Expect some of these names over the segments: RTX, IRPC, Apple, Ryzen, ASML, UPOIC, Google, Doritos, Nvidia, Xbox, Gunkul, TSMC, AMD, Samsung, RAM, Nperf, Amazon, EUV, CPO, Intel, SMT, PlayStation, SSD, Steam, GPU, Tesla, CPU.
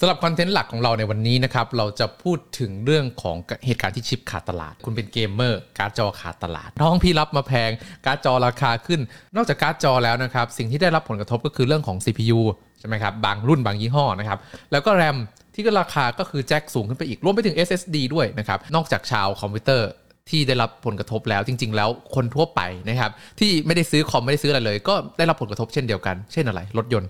สำหรับคอนเทนต์หลักของเราในวันนี้นะครับเราจะพูดถึงเรื่องของเหตุการณ์ที่ชิปขาดตลาดคุณเป็นเกมเมอร์การ์ดจอขาดตลาดน้องพี่รับมาแพงการ์ดจอราคาขึ้นนอกจากการ์ดจอแล้วนะครับสิ่งที่ได้รับผลกระทบก็คือเรื่องของ CPU ใช่ไหมครับบางรุ่นบางยี่ห้อนะครับแล้วก็ RAM ที่ก็ราคาก็คือแจ็คสูงขึ้นไปอีกรวมไปถึง SSD ด้วยนะครับนอกจากชาวคอมพิวเตอร์ที่ได้รับผลกระทบแล้วจริงๆแล้วคนทั่วไปนะครับที่ไม่ได้ซื้อคอมไม่ได้ซื้ออะไรเลยก็ได้รับผลกระทบเช่นเดียวกันเช่นอะไรรถยน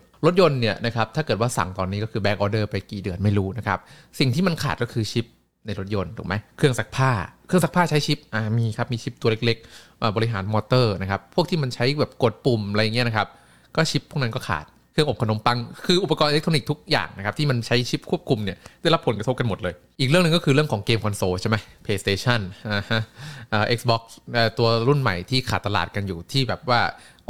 ต์เนี่ยนะครับถ้าเกิดว่าสั่งตอนนี้ก็คือแบ็คออเดอร์ไปกี่เดือนไม่รู้นะครับสิ่งที่มันขาดก็คือชิปในรถยนต์ถูกไหมเครื่องซักผ้าใช้ชิปมีครับมีชิปตัวเล็กๆบริหารมอเตอร์นะครับพวกที่มันใช้แบบกดปุ่มอะไรเงี้ยนะครับก็ชิปพวกนั้นก็ขาดเครื่องอบขนมปังคืออุปกรณ์อิเล็กทรอนิกส์ทุกอย่างนะครับที่มันใช้ชิปควบคุมเนี่ยได้รับผลกระทบกันหมดเลยอีกเรื่องนึงก็คือเรื่องของเกมคอนโซลใช่ไหม PlayStation Xbox ตัวรุ่นใหม่ที่ขาดตลาดกันอยู่ที่แบบว่า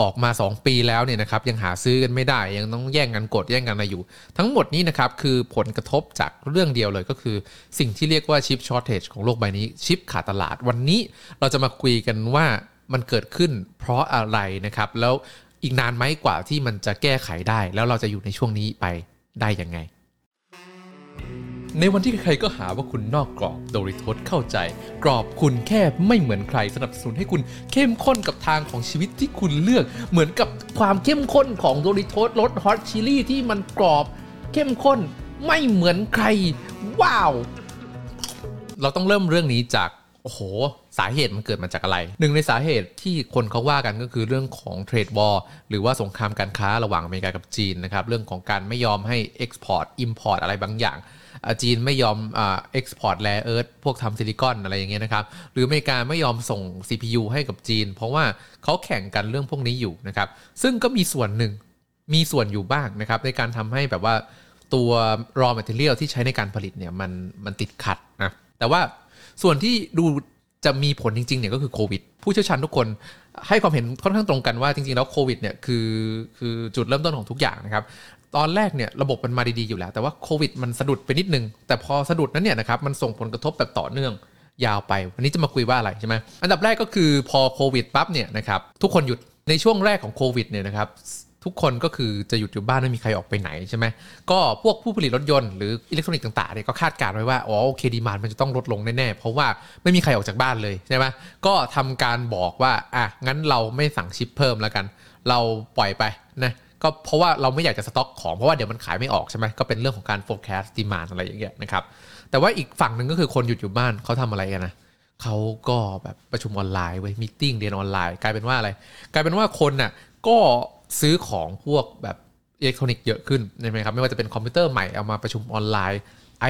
ออกมา2 ปีแล้วเนี่ยนะครับยังหาซื้อกันไม่ได้ยังต้องแย่งกันกดแย่งกันอะไรอยู่ทั้งหมดนี้นะครับคือผลกระทบจากเรื่องเดียวเลยก็คือสิ่งที่เรียกว่าชิปช็อร์เทจของโลกใบนี้ชิปขาดตลาดวันนี้เราจะมาคุยกันว่ามันเกิดขึ้นเพราะอะไรนะครับแล้วอีกนานไหมกว่าที่มันจะแก้ไขได้แล้วเราจะอยู่ในช่วงนี้ไปได้ยังไงในวันที่ใครก็หาว่าคุณนอกกรอบโดริโทสเข้าใจกรอบคุณแคบไม่เหมือนใครสนับสนุนให้คุณเข้มข้นกับทางของชีวิตที่คุณเลือกเหมือนกับความเข้มข้นของโดริโทสรสฮอตชิลลี่ที่มันกรอบเข้มข้นไม่เหมือนใครว้าวเราต้องเริ่มเรื่องนี้จากโอ้โหสาเหตุมันเกิดมาจากอะไรหนึ่งในสาเหตุที่คนเขาว่ากันก็คือเรื่องของเทรดวอร์หรือว่าสงครามการค้าระหว่างอเมริกากับจีนนะครับเรื่องของการไม่ยอมให้เอ็กซ์พอร์ตอิมพอร์ตอะไรบางอย่างจีนไม่ยอมเอ็กซ์พอร์ตแร่เอิร์ธพวกทำซิลิคอนอะไรอย่างเงี้ยนะครับหรืออเมริกาไม่ยอมส่ง CPU ให้กับจีนเพราะว่าเขาแข่งกันเรื่องพวกนี้อยู่นะครับซึ่งก็มีส่วนอยู่บ้างนะครับในการทำให้แบบว่าตัว raw material ที่ใช้ในการผลิตเนี่ยมันติดขัดนะแต่ว่าส่วนที่ดูจะมีผลจริงๆเนี่ยก็คือโควิดผู้เชี่ยวชาญทุกคนให้ความเห็นค่อนข้างตรงกันว่าจริงๆแล้วโควิดเนี่ยคือจุดเริ่มต้นของทุกอย่างนะครับตอนแรกเนี่ยระบบมันมาดีๆอยู่แล้วแต่ว่าโควิดมันสะดุดไปนิดนึงแต่พอสะดุดนั้นเนี่ยนะครับมันส่งผลกระทบแบบต่อเนื่องยาวไปวันนี้จะมาคุยว่าอะไรใช่ไหมอันดับแรกก็คือพอโควิดปั๊บเนี่ยนะครับทุกคนหยุดในช่วงแรกของโควิดเนี่ยนะครับทุกคนก็คือจะหยุดอยู่บ้านไม่มีใครออกไปไหนใช่ไหมก็พวกผู้ผลิตรถยนต์หรืออิเล็กทรอนิกส์ต่างๆเนี่ยก็คาดการณ์ไว้ว่าอ๋อโอเคดีมานด์มันจะต้องลดลงแน่ๆเพราะว่าไม่มีใครออกจากบ้านเลยใช่ไหมก็ทำการบอกว่าอ่ะงั้นเราไม่สั่งชิปเพิ่มแล้วกันเราปล่อยไปนะก็เพราะว่าเราไม่อยากจะสต็อกของเพราะว่าเดี๋ยวมันขายไม่ออกใช่ไหมก็เป็นเรื่องของการ forecast demand อะไรอย่างเงี้ยนะครับแต่ว่าอีกฝั่งนึงก็คือคนหยุดอยู่บ้านเขาทำอะไรกันนะเขาก็แบบประชุมออนไลน์เว้ยมีตติ้งเรียนออนไลน์กลายเป็นว่าคนน่ะก็ซื้อของพวกแบบอิเล็กทรอนิกส์เยอะขึ้นใช่ไหมครับไม่ว่าจะเป็นคอมพิวเตอร์ใหม่เอามาประชุมออนไลน์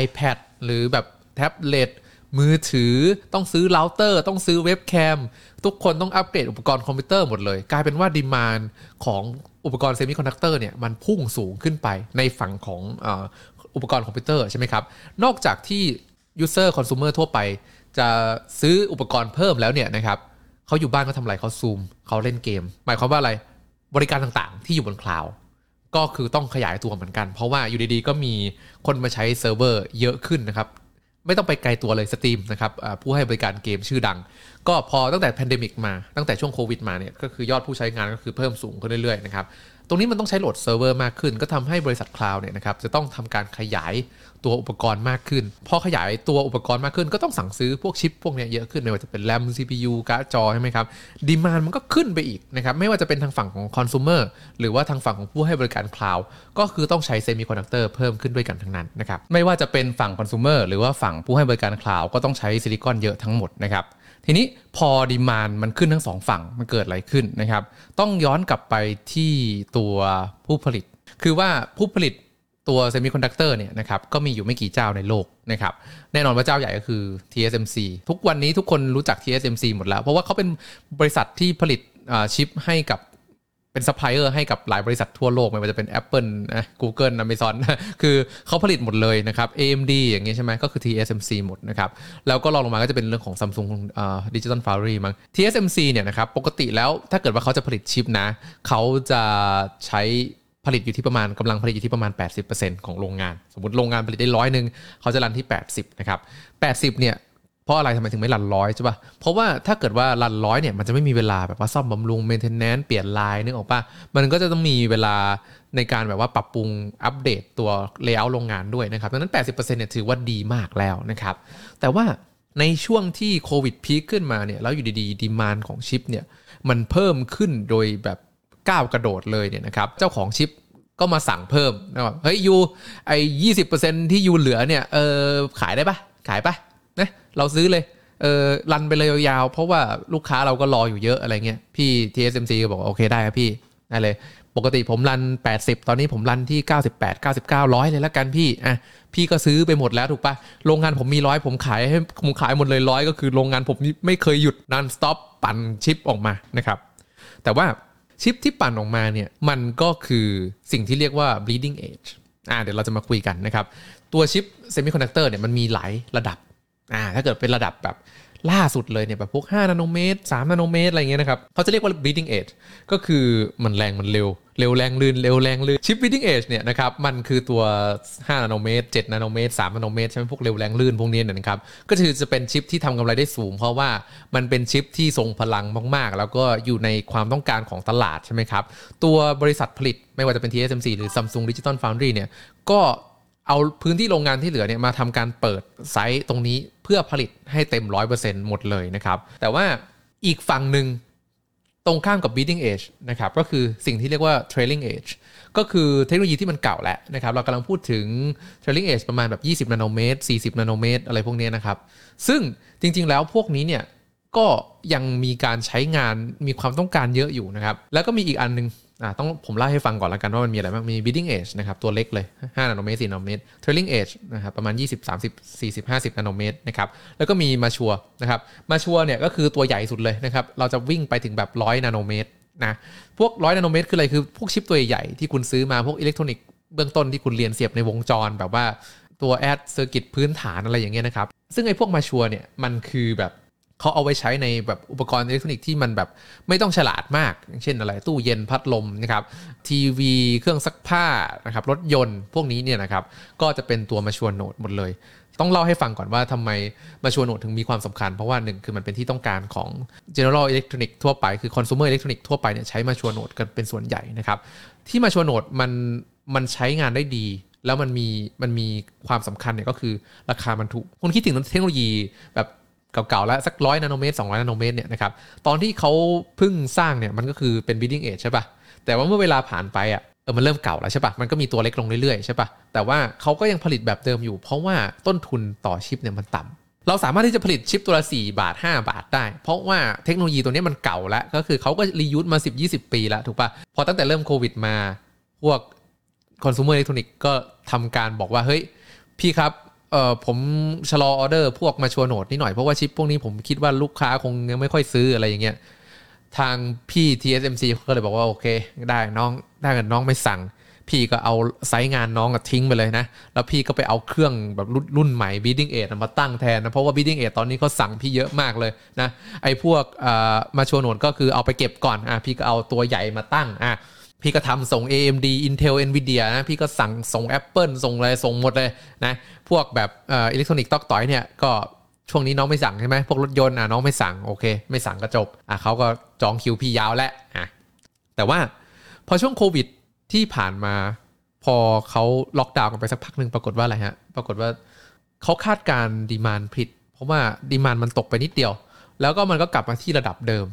iPad หรือแบบแท็บเล็ตมือถือต้องซื้อเราเตอร์ต้องซื้อเว็บแคมทุกคนต้องอัปเกรดอุปกรณ์คอมพิวเตอร์หมดเลยกลายเป็นว่าดีมานด์ของอุปกรณ์เซมิคอนดักเตอร์เนี่ยมันพุ่งสูงขึ้นไปในฝั่งของอุปกรณ์คอมพิวเตอร์ใช่ไหมครับนอกจากที่ user consumer ทั่วไปจะซื้ออุปกรณ์เพิ่มแล้วเนี่ยนะครับเขาอยู่บ้านเขาทำอะไรเขาซูมเขาเล่นเกมหมายความว่าอะไรบริการต่างๆที่อยู่บนคลาวด์ก็คือต้องขยายตัวเหมือนกันเพราะว่าอยู่ดีๆก็มีคนมาใช้เซิร์ฟเวอร์เยอะขึ้นนะครับไม่ต้องไปไกลตัวเลย Steam นะครับผู้ให้บริการเกมชื่อดังก็พอตั้งแต่แพนเดมิกมาตั้งแต่ช่วงโควิดมาเนี่ยก็คือยอดผู้ใช้งานก็คือเพิ่มสูงขึ้นเรื่อยๆนะครับตรงนี้มันต้องใช้โหลดเซิร์ฟเวอร์มากขึ้นก็ทำให้บริษัทคลาวด์เนี่ยนะครับจะต้องทำการขยายตัวอุปกรณ์มากขึ้นพอขยายตัวอุปกรณ์มากขึ้นก็ต้องสั่งซื้อพวกชิปพวกนี้เยอะขึ้นไม่ว่าจะเป็น RAM CPU การ์ดจอใช่ไหมครับดีมานด์มันก็ขึ้นไปอีกนะครับไม่ว่าจะเป็นทางฝั่งของคอน sumer หรือว่าทางฝั่งของผู้ให้บริการคลาวด์ก็คือต้องใช้เซมิคอนดักเตอร์เพิ่มขึ้นด้วยกันทั้งนั้นนะครับไม่ว่าจะเป็นฝั่งคอน sumer หรือว่าฝั่งผู้ให้บริการคลาวด์ก็ต้องใช้ซิลิคอนเยอะทั้งหมดนะครับทีนี้พอดีมานด์มันขึ้นทั้งสองฝั่งมันเกิดอะไรขึ้นนะครับต้องย้อนกลับไปที่ตัวผู้ผลิตคือว่าผู้ผลิตตัวเซมิคอนดักเตอร์เนี่ยนะครับก็มีอยู่ไม่กี่เจ้าในโลกนะครับแน่นอนว่าเจ้าใหญ่ก็คือ TSMC ทุกวันนี้ทุกคนรู้จัก TSMC หมดแล้วเพราะว่าเขาเป็นบริษัทที่ผลิตชิปให้กับเป็นซัพพลายเออร์ให้กับหลายบริษัททั่วโลกไม่ว่าจะเป็น Apple Google Amazon คือเขาผลิตหมดเลยนะครับ AMD อย่างเงี้ยใช่ไหมก็คือ TSMC หมดนะครับแล้วก็รองลงมาก็จะเป็นเรื่องของ Samsung Digital Foundry มั้ง TSMC เนี่ยนะครับปกติแล้วถ้าเกิดว่าเขาจะผลิตชิปนะเขาจะใช้ผลิตอยู่ที่ประมาณกำลังผลิตอยู่ที่ประมาณ 80% ของโรงงานสมมุติโรงงานผลิตได้100นึงเขาจะรันที่80นะครับ80เนี่ย เพราะอะไรทำไมถึงไม่รัน100ใช่ป่ะเพราะว่าถ้าเกิดว่ารัน100เนี่ยมันจะไม่มีเวลาแบบว่าซ่อมบำรุงเมนเทนแนนซ์เปลี่ยนไลน์นึกออกป่ะมันก็จะต้องมีเวลาในการแบบว่าปรับปรุงอัปเดตตัวเลเยอร์โรงงานด้วยนะครับดังนั้น 80% เนี่ยถือว่าดีมากแล้วนะครับแต่ว่าในช่วงที่โควิดพีคขึ้นมาเนี่ยแล้วอยู่ดีๆดีมานด์ของชิปเนี่ยมันเพิ่มขึ้นโดยแบบก้าวกระโดดเลยเนี่ยนะครับเจ้าของชิปก็มาสั่งเพิ่มนะครับเฮ้ยยูไอ้ 20% ที่ยูเหลือเนี่ยขายได้ป่ะขายป่ะนะเราซื้อเลยรันไปเลยยาวๆเพราะว่าลูกค้าเราก็รออยู่เยอะอะไรเงี้ยพี่ TSMC ก็บอกโอเคได้ครับพี่ได้เลยปกติผมรัน80ตอนนี้ผมรันที่98 99 100เลยละกันพี่อ่ะพี่ก็ซื้อไปหมดแล้วถูกป่ะโรงงานผมมี100ผมขายหมดเลย100ก็คือโรงงานผมไม่เคยหยุด non stop ปั่นชิปออกมานะครับแต่ว่าชิปที่ปั่นออกมาเนี่ยมันก็คือสิ่งที่เรียกว่า bleeding edge เดี๋ยวเราจะมาคุยกันนะครับตัวชิป semiconductor เนี่ยมันมีหลายระดับถ้าเกิดเป็นระดับแบบล่าสุดเลยเนี่ยแบบพวก5นาโนเมตร3นาโนเมตรอะไรเงี้ยนะครับเขาจะเรียกว่า bleeding edge ก็คือมันแรงมันเร็วแรงลื่นเร็วแรงลื่นชิป bleeding edge เนี่ยนะครับมันคือตัว5นาโนเมตร7นาโนเมตร3นาโนเมตรใช่ไหมพวกเร็วแรงลื่นพวกนี้นะครับก็คือจะเป็นชิปที่ทำกำไรได้สูงเพราะว่ามันเป็นชิปที่ทรงพลังมากๆแล้วก็อยู่ในความต้องการของตลาดใช่ไหมครับตัวบริษัทผลิตไม่ว่าจะเป็น TSMC หรือ Samsung Digital Foundry เนี่ยก็เอาพื้นที่โรงงานที่เหลือเนี่ยมาทำการเปิดไซต์ตรงนี้เพื่อผลิตให้เต็ม 100% หมดเลยนะครับแต่ว่าอีกฝั่งหนึ่งตรงข้ามกับ bleeding edge นะครับก็คือสิ่งที่เรียกว่า trailing edge ก็คือเทคโนโลยีที่มันเก่าแล้วนะครับเรากำลังพูดถึง trailing edge ประมาณแบบ20นาโนเมตร40นาโนเมตรอะไรพวกนี้นะครับซึ่งจริงๆแล้วพวกนี้เนี่ยก็ยังมีการใช้งานมีความต้องการเยอะอยู่นะครับแล้วก็มีอีกอันนึงต้องผมเล่าให้ฟังก่อนละกันว่ามันมีอะไรบ้างมี bleeding edge นะครับตัวเล็กเลย5นาโนเมตร4นาโนเมตร trailing edge นะครับประมาณ20 30 40 50นาโนเมตรนะครับแล้วก็มีมาชัวนะครับมาชัวเนี่ยก็คือตัวใหญ่สุดเลยนะครับเราจะวิ่งไปถึงแบบ100นาโนเมตรนะพวก100นาโนเมตรคืออะไรคือพวกชิปตัวใหญ่ที่คุณซื้อมาพวกอิเล็กทรอนิกส์เบื้องต้นที่คุณเรียนเสียบในวงจรแบบว่าตัวแอดเซอร์กิตพื้นฐานอะไรอย่างเงี้ยนะครับซึ่งไอ้พวกมาชัวเนี่ยมันคือแบบเขาเอาไว้ใช้ในแบบอุปกรณ์อิเล็กทรอนิกส์ที่มันแบบไม่ต้องฉลาดมากอย่างเช่นอะไรตู้เย็นพัดลมนะครับทีวีเครื่องซักผ้านะครับรถยนต์พวกนี้เนี่ยนะครับก็จะเป็นตัวมาชัวโนดหมดเลยต้องเล่าให้ฟังก่อนว่าทำไมมาชัวโนดถึงมีความสำคัญเพราะว่า1คือมันเป็นที่ต้องการของ General Electronic ทั่วไปคือ Consumer Electronic ทั่วไปเนี่ยใช้มาชัวโนดกันเป็นส่วนใหญ่นะครับที่มาชัวโนดมันใช้งานได้ดีแล้วมันมีความสำคัญเนี่ยก็คือราคามันถูกคนคิดถึงเทคโนโลยีแบบเก่าๆแล้วสัก100นาโนเมตร200นาโนเมตรเนี่ยนะครับตอนที่เขาเพิ่งสร้างเนี่ยมันก็คือเป็น bleeding edge ใช่ป่ะแต่ว่าเมื่อเวลาผ่านไปมันเริ่มเก่าแล้วใช่ป่ะมันก็มีตัวเล็กลงเรื่อยๆใช่ป่ะแต่ว่าเขาก็ยังผลิตแบบเดิมอยู่เพราะว่าต้นทุนต่อชิปเนี่ยมันต่ำเราสามารถที่จะผลิตชิปตัวละ4บาท5บาทได้เพราะว่าเทคโนโลยีตัวนี้มันเก่าแล้วก็คือเขาก็รียูสมา10 20ปีแล้วถูกป่ะพอตั้งแต่เริ่มโควิดมาพวก consumer electronic ก็ทำการบอกว่าเฮ้ยพี่ครับผมชะลอออเดอร์พวกมาชัวโนดนิดหน่อยเพราะว่าชิปพวกนี้ผมคิดว่าลูกค้าคงยังไม่ค่อยซื้ออะไรอย่างเงี้ยทางพี่ TSMC ก็เลยบอกว่าโอเคได้น้องถ้าเกิดน้องไม่สั่งพี่ก็เอาไซส์งานน้องก็ทิ้งไปเลยนะแล้วพี่ก็ไปเอาเครื่องแบบรุ่นใหม่ bleeding edge มาตั้งแทนนะเพราะว่า bleeding edge ตอนนี้เขาสั่งพี่เยอะมากเลยนะไอ้พวกมาชัวโนดก็คือเอาไปเก็บก่อนพี่ก็เอาตัวใหญ่มาตั้งพี่ก็ทำส่ง AMD Intel Nvidia นะพี่ก็สั่งส่ง Apple ส่งอะไรส่งหมดเลยนะพวกแบบอิเล็กทรอนิกส์ต๊อกต้อยเนี่ยก็ช่วงนี้น้องไม่สั่งใช่ไหมพวกรถยนต์น้องไม่สั่งโอเคไม่สั่งก็จบเขาก็จองคิวพี่ยาวแล้วแต่ว่าพอช่วงโควิดที่ผ่านมาพอเขาล็อกดาวน์กันไปสักพักนึงปรากฏว่าอะไรฮะปรากฏว่าเขาคาดการดีมานด์ผิดเพราะว่าดีมานด์มันตกไปนิดเดียวแล้วก็มันก็กลับมาที่ระดับเดิม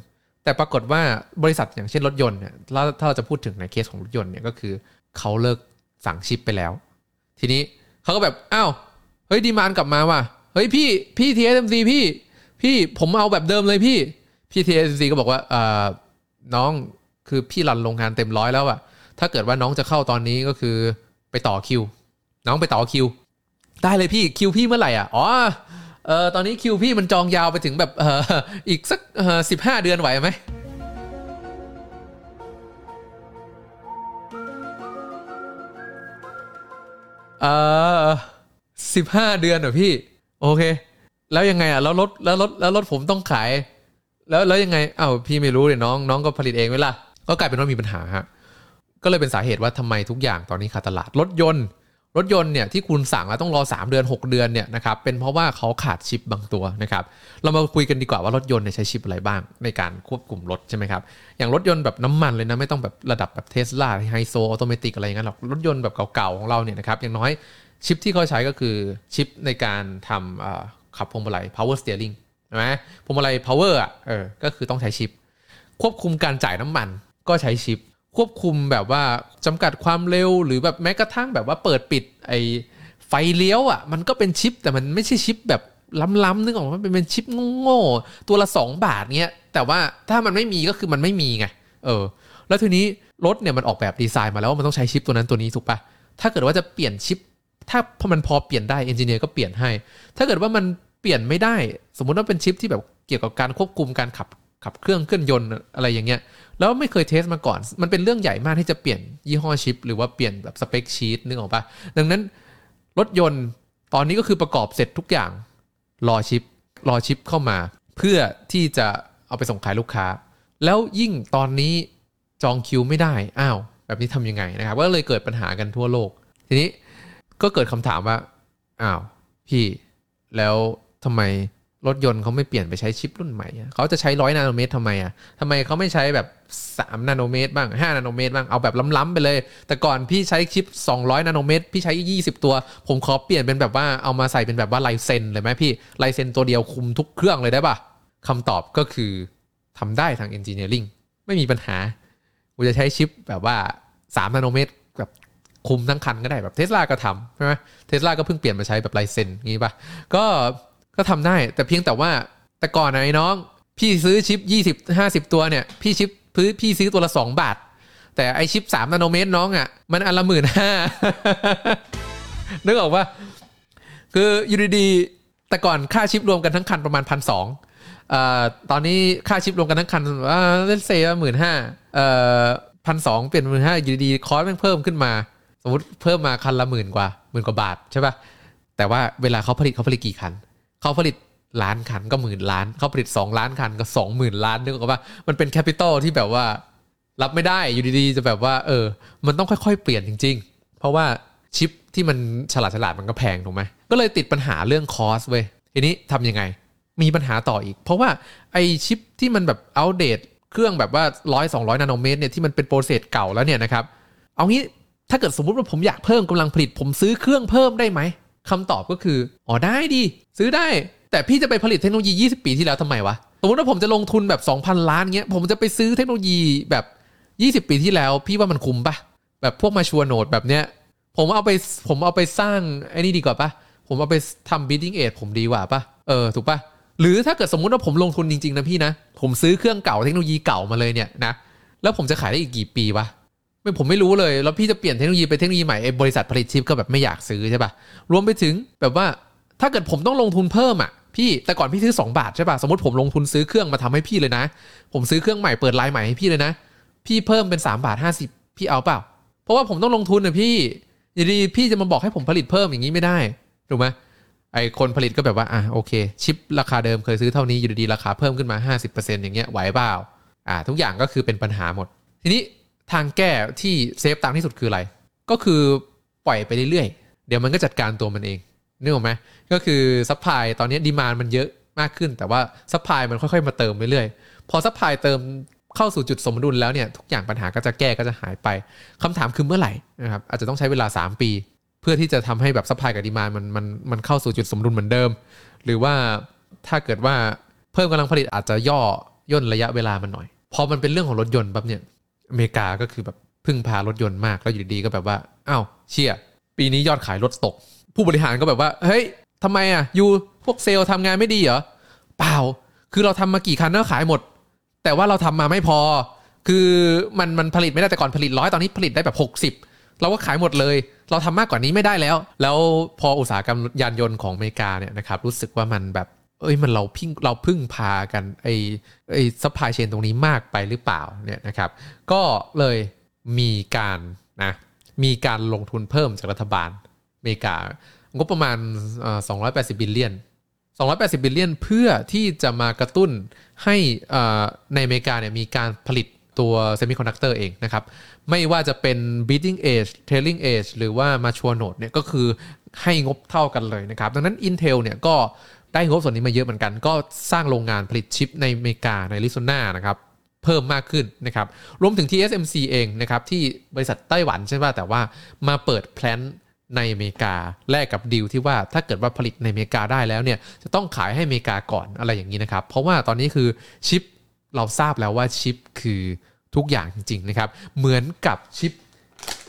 แต่ปรากฏว่าบริษัทอย่างเช่นรถยนต์เนี่ยถ้าเราจะพูดถึงในเคสของรถยนต์เนี่ยก็คือเขาเลิกสั่งชิปไปแล้วทีนี้เขาก็แบบอ้าวเฮ้ยดีมานด์กลับมาว่ะเฮ้ยพี่ TSMC พี่ผมเอาแบบเดิมเลยพี่ TSMC ก็บอกว่าน้องคือพี่รันโรงงานเต็ม100แล้วอะถ้าเกิดว่าน้องจะเข้าตอนนี้ก็คือไปต่อคิวน้องไปต่อคิวได้เลยพี่คิวพี่เมื่อไหร่อ่ะอ๋อตอนนี้คิวพี่มันจองยาวไปถึงแบบอีกสัก15เดือนไหวไหม15เดือนเหรอพี่โอเคแล้วยังไงอ่ะแล้วรถผมต้องขายแล้วยังไงอ้าวพี่ไม่รู้เลยน้องก็ผลิตเองเวลาก็กลายเป็นว่ามีปัญหาฮะก็เลยเป็นสาเหตุว่าทำไมทุกอย่างตอนนี้ขาดตลาดรถยนต์ รถยนต์เนี่ยที่คุณสั่งแล้วต้องรอ3เดือน6เดือนเนี่ยนะครับเป็นเพราะว่าเขาขาดชิปบางตัวนะครับเรามาคุยกันดีกว่าว่ารถยนต์เนี่ยใช้ชิปอะไรบ้างในการควบคุมรถใช่ไหมครับอย่างรถยนต์แบบน้ำมันเลยนะไม่ต้องแบบระดับแบบ Tesla ไฮโซออโตเมติกอะไรอย่างนั้นหรอกรถยนต์แบบเก่าๆของเราเนี่ยนะครับอย่างน้อยชิปที่เขาใช้ก็คือชิปในการทำขับพวงมาลัย power steering ใช่ไหมพวงมาลัย power อ่ะก็คือต้องใช้ชิปควบคุมการจ่ายน้ำมันก็ใช้ชิปควบคุมแบบว่าจำกัดความเร็วหรือแบบแม้กระทั่งแบบว่าเปิดปิดไอ้ไฟเลี้ยวอ่ะมันก็เป็นชิปแต่มันไม่ใช่ชิปแบบล้ำๆนึกออกว่ามันเป็นชิปโง่ๆตัวละ2บาทเงี้ยแต่ว่าถ้ามันไม่มีก็คือมันไม่มีไงแล้วทีนี้รถเนี่ยมันออกแบบดีไซน์มาแล้วว่ามันต้องใช้ชิปตัวนั้นตัวนี้ถูกป่ะถ้าเกิดว่าจะเปลี่ยนชิปถ้ามันพอเปลี่ยนได้เอนจิเนียร์ก็เปลี่ยนให้ถ้าเกิดว่ามันเปลี่ยนไม่ได้สมมติว่าเป็นชิปที่แบบเกี่ยวกับการควบคุมการขับเครื่องเคลื่อนยนต์อะไรอย่างเงี้ยแล้วไม่เคยเทสมาก่อนมันเป็นเรื่องใหญ่มากที่จะเปลี่ยนยี่ห้อชิปหรือว่าเปลี่ยนแบบสเปคชีทนึกออกป่ะดังนั้นรถยนต์ตอนนี้ก็คือประกอบเสร็จทุกอย่างรอชิปเข้ามาเพื่อที่จะเอาไปส่งขายลูกค้าแล้วยิ่งตอนนี้จองคิวไม่ได้อ้าวแบบนี้ทำยังไงนะครับก็เลยเกิดปัญหากันทั่วโลกทีนี้ก็เกิดคำถามว่าอ้าวพี่แล้วทำไมรถยนต์เขาไม่เปลี่ยนไปใช้ชิปรุ่นใหม่เขาจะใช้100นาโนเมตรทำไมเขาไม่ใช้แบบ3นาโนเมตรบ้าง5นาโนเมตรบ้างเอาแบบล้ำๆไปเลยแต่ก่อนพี่ใช้ชิป200นาโนเมตรพี่ใช้20ตัวผมขอเปลี่ยนเป็นแบบว่าเอามาใส่เป็นแบบว่าลายเซ็นเลยไหมพี่ลายเซ็นตัวเดียวคุมทุกเครื่องเลยได้ป่ะคำตอบก็คือทำได้ทาง engineering ไม่มีปัญหากูจะใช้ชิปแบบว่า3นาโนเมตรแบบคุมทั้งคันก็ได้แบบ Tesla ก็ทำใช่ไหม Tesla ก็เพิ่งเปลี่ยนมาใช้แบบลายเซ็นงี้ป่ะก็ทำได้แต่เพียงแต่ว่าแต่ก่อนนะไอ้น้องพี่ซื้อชิป20 50ตัวเนี่ยพี่ซื้อตัวละ2บาทแต่ไอชิป3นาโนเมตรน้องอ่ะมันอันละ 15,000 นึกออกป่ะคืออยู่ดีๆแต่ก่อนค่าชิปรวมกันทั้งคันประมาณ 1,200 ตอนนี้ค่าชิปรวมกันทั้งคันlet's say 15,000 1,200 เปลี่ยน 15,000 อยู่ดีๆคอสต์มันเพิ่มขึ้นมาสมมุติเพิ่มมาคันละ10,000 กว่าบาทใช่ป่ะแต่ว่าเวลาเขาผลิตกี่คันเขาผลิตล้านคันก็10,000,000เขาผลิต2ล้านคันก็20,000,000นึกออกป่ะมันเป็นแคปิตอลที่แบบว่ารับไม่ได้อยู่ดีๆจะแบบว่ามันต้องค่อยๆเปลี่ยนจริงๆเพราะว่าชิปที่มันฉลาดมันก็แพงถูกไหมก็เลยติดปัญหาเรื่องคอสเว้ยทีนี้ทำยังไงมีปัญหาต่ออีกเพราะว่าไอชิปที่มันแบบอัปเดตเครื่องแบบว่า100-200นาโนเมตรเนี่ยที่มันเป็นโปรเซสเก่าแล้วเนี่ยนะครับเอางี้ถ้าเกิดสมมุติว่าผมอยากเพิ่มกำลังผลิตผมซื้อเครื่องเพิ่มได้ไหมคำตอบก็คืออ๋อได้ดิซื้อได้แต่พี่จะไปผลิตเทคโนโลยี20ปีที่แล้วทำไมวะสมมติว่าผมจะลงทุนแบบ 2,000 ล้านเงี้ยผมจะไปซื้อเทคโนโลยีแบบ20ปีที่แล้วพี่ว่ามันคุ้มป่ะแบบพวกมาชัวโนดแบบเนี้ยผมเอาไปสร้างไอ้นี่ดีกว่าป่ะผมเอาไปทำ bidding aid ผมดีกว่าป่ะถูกป่ะหรือถ้าเกิดสมมติว่าผมลงทุนจริงๆนะพี่นะผมซื้อเครื่องเก่าเทคโนโลยีเก่ามาเลยเนี่ยนะแล้วผมจะขายได้อีกกี่ปีวะผมไม่รู้เลยแล้วพี่จะเปลี่ยนเทคโนโลยีไปเทคโนโลยีใหม่ไอ้บริษัทผลิตชิปก็แบบไม่อยากซื้อใช่ป่ะรวมไปถึงแบบว่าถ้าเกิดผมต้องลงทุนเพิ่มอ่ะพี่แต่ก่อนพี่ซื้อ2บาทใช่ป่ะสมมติผมลงทุนซื้อเครื่องมาทำให้พี่เลยนะผมซื้อเครื่องใหม่เปิดไลน์ใหม่ให้พี่เลยนะพี่เพิ่มเป็น3.50 บาทพี่เอาเปล่าเพราะว่าผมต้องลงทุนนะพี่อยู่ดีพี่จะมาบอกให้ผมผลิตเพิ่มอย่างนี้ไม่ได้ถูกไหมไอ้คนผลิตก็แบบว่าอ่ะโอเคชิปราคาเดิมเคยซื้อเท่านี้อยู่ดีราคาเพิ่มขึ้นมา 50% อย่างเงี้ยไหวเปล่าทุกอย่างก็คือเป็นปัญหาหมดทีนี้ทางแก้ที่เซฟตังค์ที่สุดคืออะไรก็คือปล่อยไปเรื่อยๆเดี๋ยวมันก็จัดการตัวมันเองนึกออกไหมก็คือซัพพลายตอนนี้ดีมานด์มันเยอะมากขึ้นแต่ว่าซัพพลายมันค่อยๆมาเติมเรื่อยๆพอซัพพลายเติมเข้าสู่จุดสมดุลแล้วเนี่ยทุกอย่างปัญหาก็จะแก้ก็จะหายไปคำถามคือเมื่อไหร่นะครับอาจจะต้องใช้เวลา3ปีเพื่อที่จะทำให้แบบซัพพลายกับดีมานด์มันเข้าสู่จุดสมดุลเหมือนเดิมหรือว่าถ้าเกิดว่าเพิ่มกำลังผลิตอาจจะย่นระยะเวลามันหน่อยพอมันเป็นเรื่องของรถยนต์ปั๊บเนี่ยอเมริกาก็คือแบบพึ่งพารถยนต์มากแล้วอยู่ดีก็แบบว่าอ้าวเชี่ยปีนี้ยอดขายรถตกผู้บริหารก็แบบว่าเฮ้ยทำไมอ่ะอยู่พวกเซลล์ทำงานไม่ดีเหรอเปล่าคือเราทำมากี่คันก็ขายหมดแต่ว่าเราทำมาไม่พอคือมันผลิตไม่ได้แต่ก่อนผลิต100ตอนนี้ผลิตได้แบบ60เราก็ขายหมดเลยเราทำมากกว่านี้ไม่ได้แล้วพออุตสาหกรรมยานยนต์ของอเมริกาเนี่ยนะครับรู้สึกว่ามันแบบมันเราพึ่งพากันไอ้ซัพพลายเชนตรงนี้มากไปหรือเปล่าเนี่ยนะครับก็เลยมีการลงทุนเพิ่มจากรัฐบาลอเมริกางบประมาณ280 บิลเลียนเพื่อที่จะมากระตุ้นให้ในอเมริกาเนี่ยมีการผลิต ตัวเซมิคอนดักเตอร์เองนะครับไม่ว่าจะเป็น bleeding edge trailing edge หรือว่า mature node เนี่ยก็คือให้งบเท่ากันเลยนะครับดังนั้น Intel เนี่ยก็ได้งบส่วนนี้มาเยอะเหมือนกันก็สร้างโรงงานผลิตชิปในอเมริกาในอาริโซนานะครับเพิ่มมากขึ้นนะครับรวมถึง TSMC เองนะครับที่บริษัทไต้หวันใช่ป่ะแต่ว่ามาเปิดแพลนในอเมริกาแลกกับดีลที่ว่าถ้าเกิดว่าผลิตในอเมริกาได้แล้วเนี่ยจะต้องขายให้อเมริกาก่อนอะไรอย่างนี้นะครับเพราะว่าตอนนี้คือชิปเราทราบแล้วว่าชิปคือทุกอย่างจริงๆนะครับเหมือนกับชิป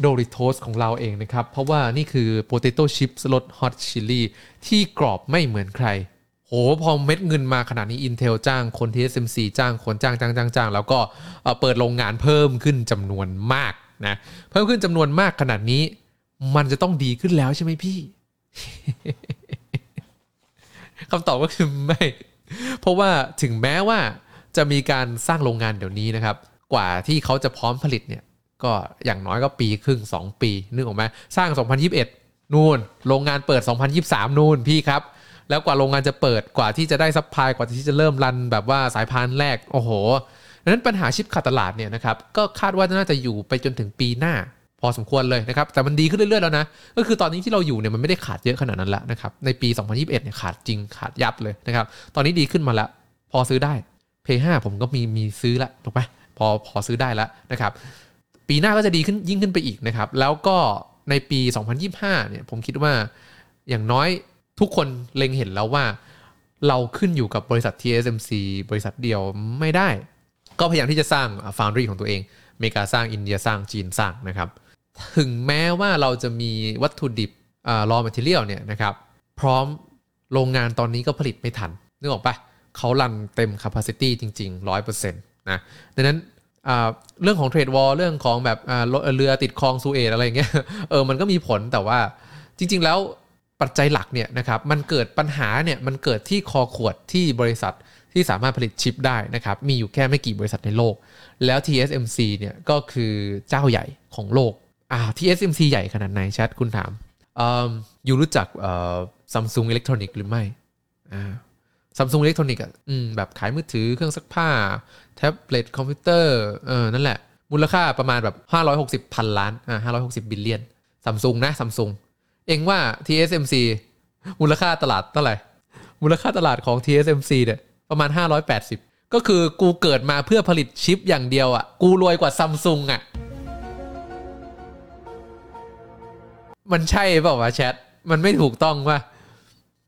โดริโตสของเราเองนะครับเพราะว่านี่คือ Potato Chips รส Hot Chili ที่กรอบไม่เหมือนใครโหพอเม็ดเงินมาขนาดนี้ Intel จ้างคน TSMC จ้างคนจ้างแล้วก็เปิดโรงงานเพิ่มขึ้นจำนวนมากนะเพิ่มขึ้นจำนวนมากขนาดนี้มันจะต้องดีขึ้นแล้วใช่ไหมพี่ คำตอบก็คือไม่เพราะว่าถึงแม้ว่าจะมีการสร้างโรงงานเดี๋ยวนี้นะครับกว่าที่เขาจะพร้อมผลิตเนี่ยก็อย่างน้อยก็ปีครึ่ง2ปีนึกออกไหมสร้าง2021นู่นโรงงานเปิด2023นู่นพี่ครับแล้วกว่าโรงงานจะเปิดกว่าที่จะได้ซัพพลายกว่าที่จะเริ่มรันแบบว่าสายพานแรกโอ้โหดังนั้นปัญหาชิปขาดตลาดเนี่ยนะครับก็คาดว่าน่าจะอยู่ไปจนถึงปีหน้าพอสมควรเลยนะครับแต่มันดีขึ้นเรื่อยๆแล้วนะก็คือตอนนี้ที่เราอยู่เนี่ยมันไม่ได้ขาดเยอะขนาดนั้นละนะครับในปี2021เนี่ยขาดจริงขาดยับเลยนะครับตอนนี้ดีขึ้นมาละพอซื้อได้ P5 ผมก็มีซื้อละถูกป่ะพอซื้อได้แล้วนะครับปีหน้าก็จะดีขึ้นยิ่งขึ้นไปอีกนะครับแล้วก็ในปี2025เนี่ยผมคิดว่าอย่างน้อยทุกคนเล็งเห็นแล้วว่าเราขึ้นอยู่กับบริษัท TSMC บริษัทเดียวไม่ได้ก็พยายามที่จะสร้าง foundry ของตัวเองอเมริกาสร้างอินเดียสร้างจีนสร้างนะครับถึงแม้ว่าเราจะมีวัตถุดิบraw material เนี่ยนะครับพร้อมโรงงานตอนนี้ก็ผลิตไม่ทันนึกออกปะเขารันเต็ม capacity จริงๆ 100%นะดังนั้นเรื่องของเทรดวอลเรื่องของแบบเรือติดคลองซูเอซอะไรอย่างเงี้ยมันก็มีผลแต่ว่าจริงๆแล้วปัจจัยหลักเนี่ยนะครับมันเกิดปัญหาเนี่ยมันเกิดที่คอขวดที่บริษัทที่สามารถผลิตชิปได้นะครับมีอยู่แค่ไม่กี่บริษัทในโลกแล้ว TSMC เนี่ยก็คือเจ้าใหญ่ของโลกTSMC ใหญ่ขนาดไหนชัดคุณถามอยู่รู้จักSamsung Electronics หรือไม่Samsung Electronics แบบขายมือถือเครื่องซักผ้าแท็บเล็ตคอมพิวเตอร์นั่นแหละมูลค่าประมาณแบบ560,000 ล้าน560 บิลเลียน Samsung นะ Samsung เองว่า TSMC มูลค่าตลาดเท่าไหร่มูลค่าตลาดของ TSMC เนี่ยประมาณ580ก็คือกูเกิดมาเพื่อผลิตชิปอย่างเดียวอ่ะกูรวยกว่า Samsung อ่ะมันใช่เปล่าวะแชทมันไม่ถูกต้องป่ะ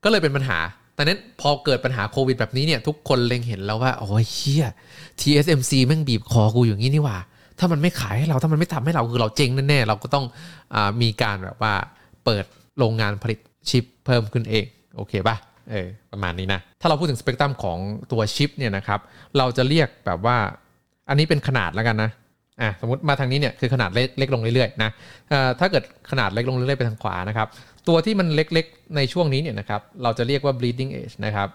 ก็เลยเป็นปัญหาตอนนั้นพอเกิดปัญหาโควิดแบบนี้เนี่ยทุกคนเล็งเห็นแล้วว่าโอ้ยเหี้ย TSMC แม่งบีบคอกูอย่างงี้นี่หว่าถ้ามันไม่ขายให้เราถ้ามันไม่ทำให้เราคือเราเจ๊งแน่ๆเราก็ต้องมีการแบบว่าเปิดโรงงานผลิตชิปเพิ่มขึ้นเองโอเคป่ะประมาณนี้นะถ้าเราพูดถึงสเปกตรัมของตัวชิปเนี่ยนะครับเราจะเรียกแบบว่าอันนี้เป็นขนาดแล้วกันนะสมมติมาทางนี้เนี่ยคือขนาดเล็กลงเรื่อยๆนะถ้าเกิดขนาดเล็กลงเรื่อยๆไปทางขวานะครับตัวที่มันเล็กๆในช่วงนี้เนี่ยนะครับเราจะเรียกว่า bleeding edge นะครับ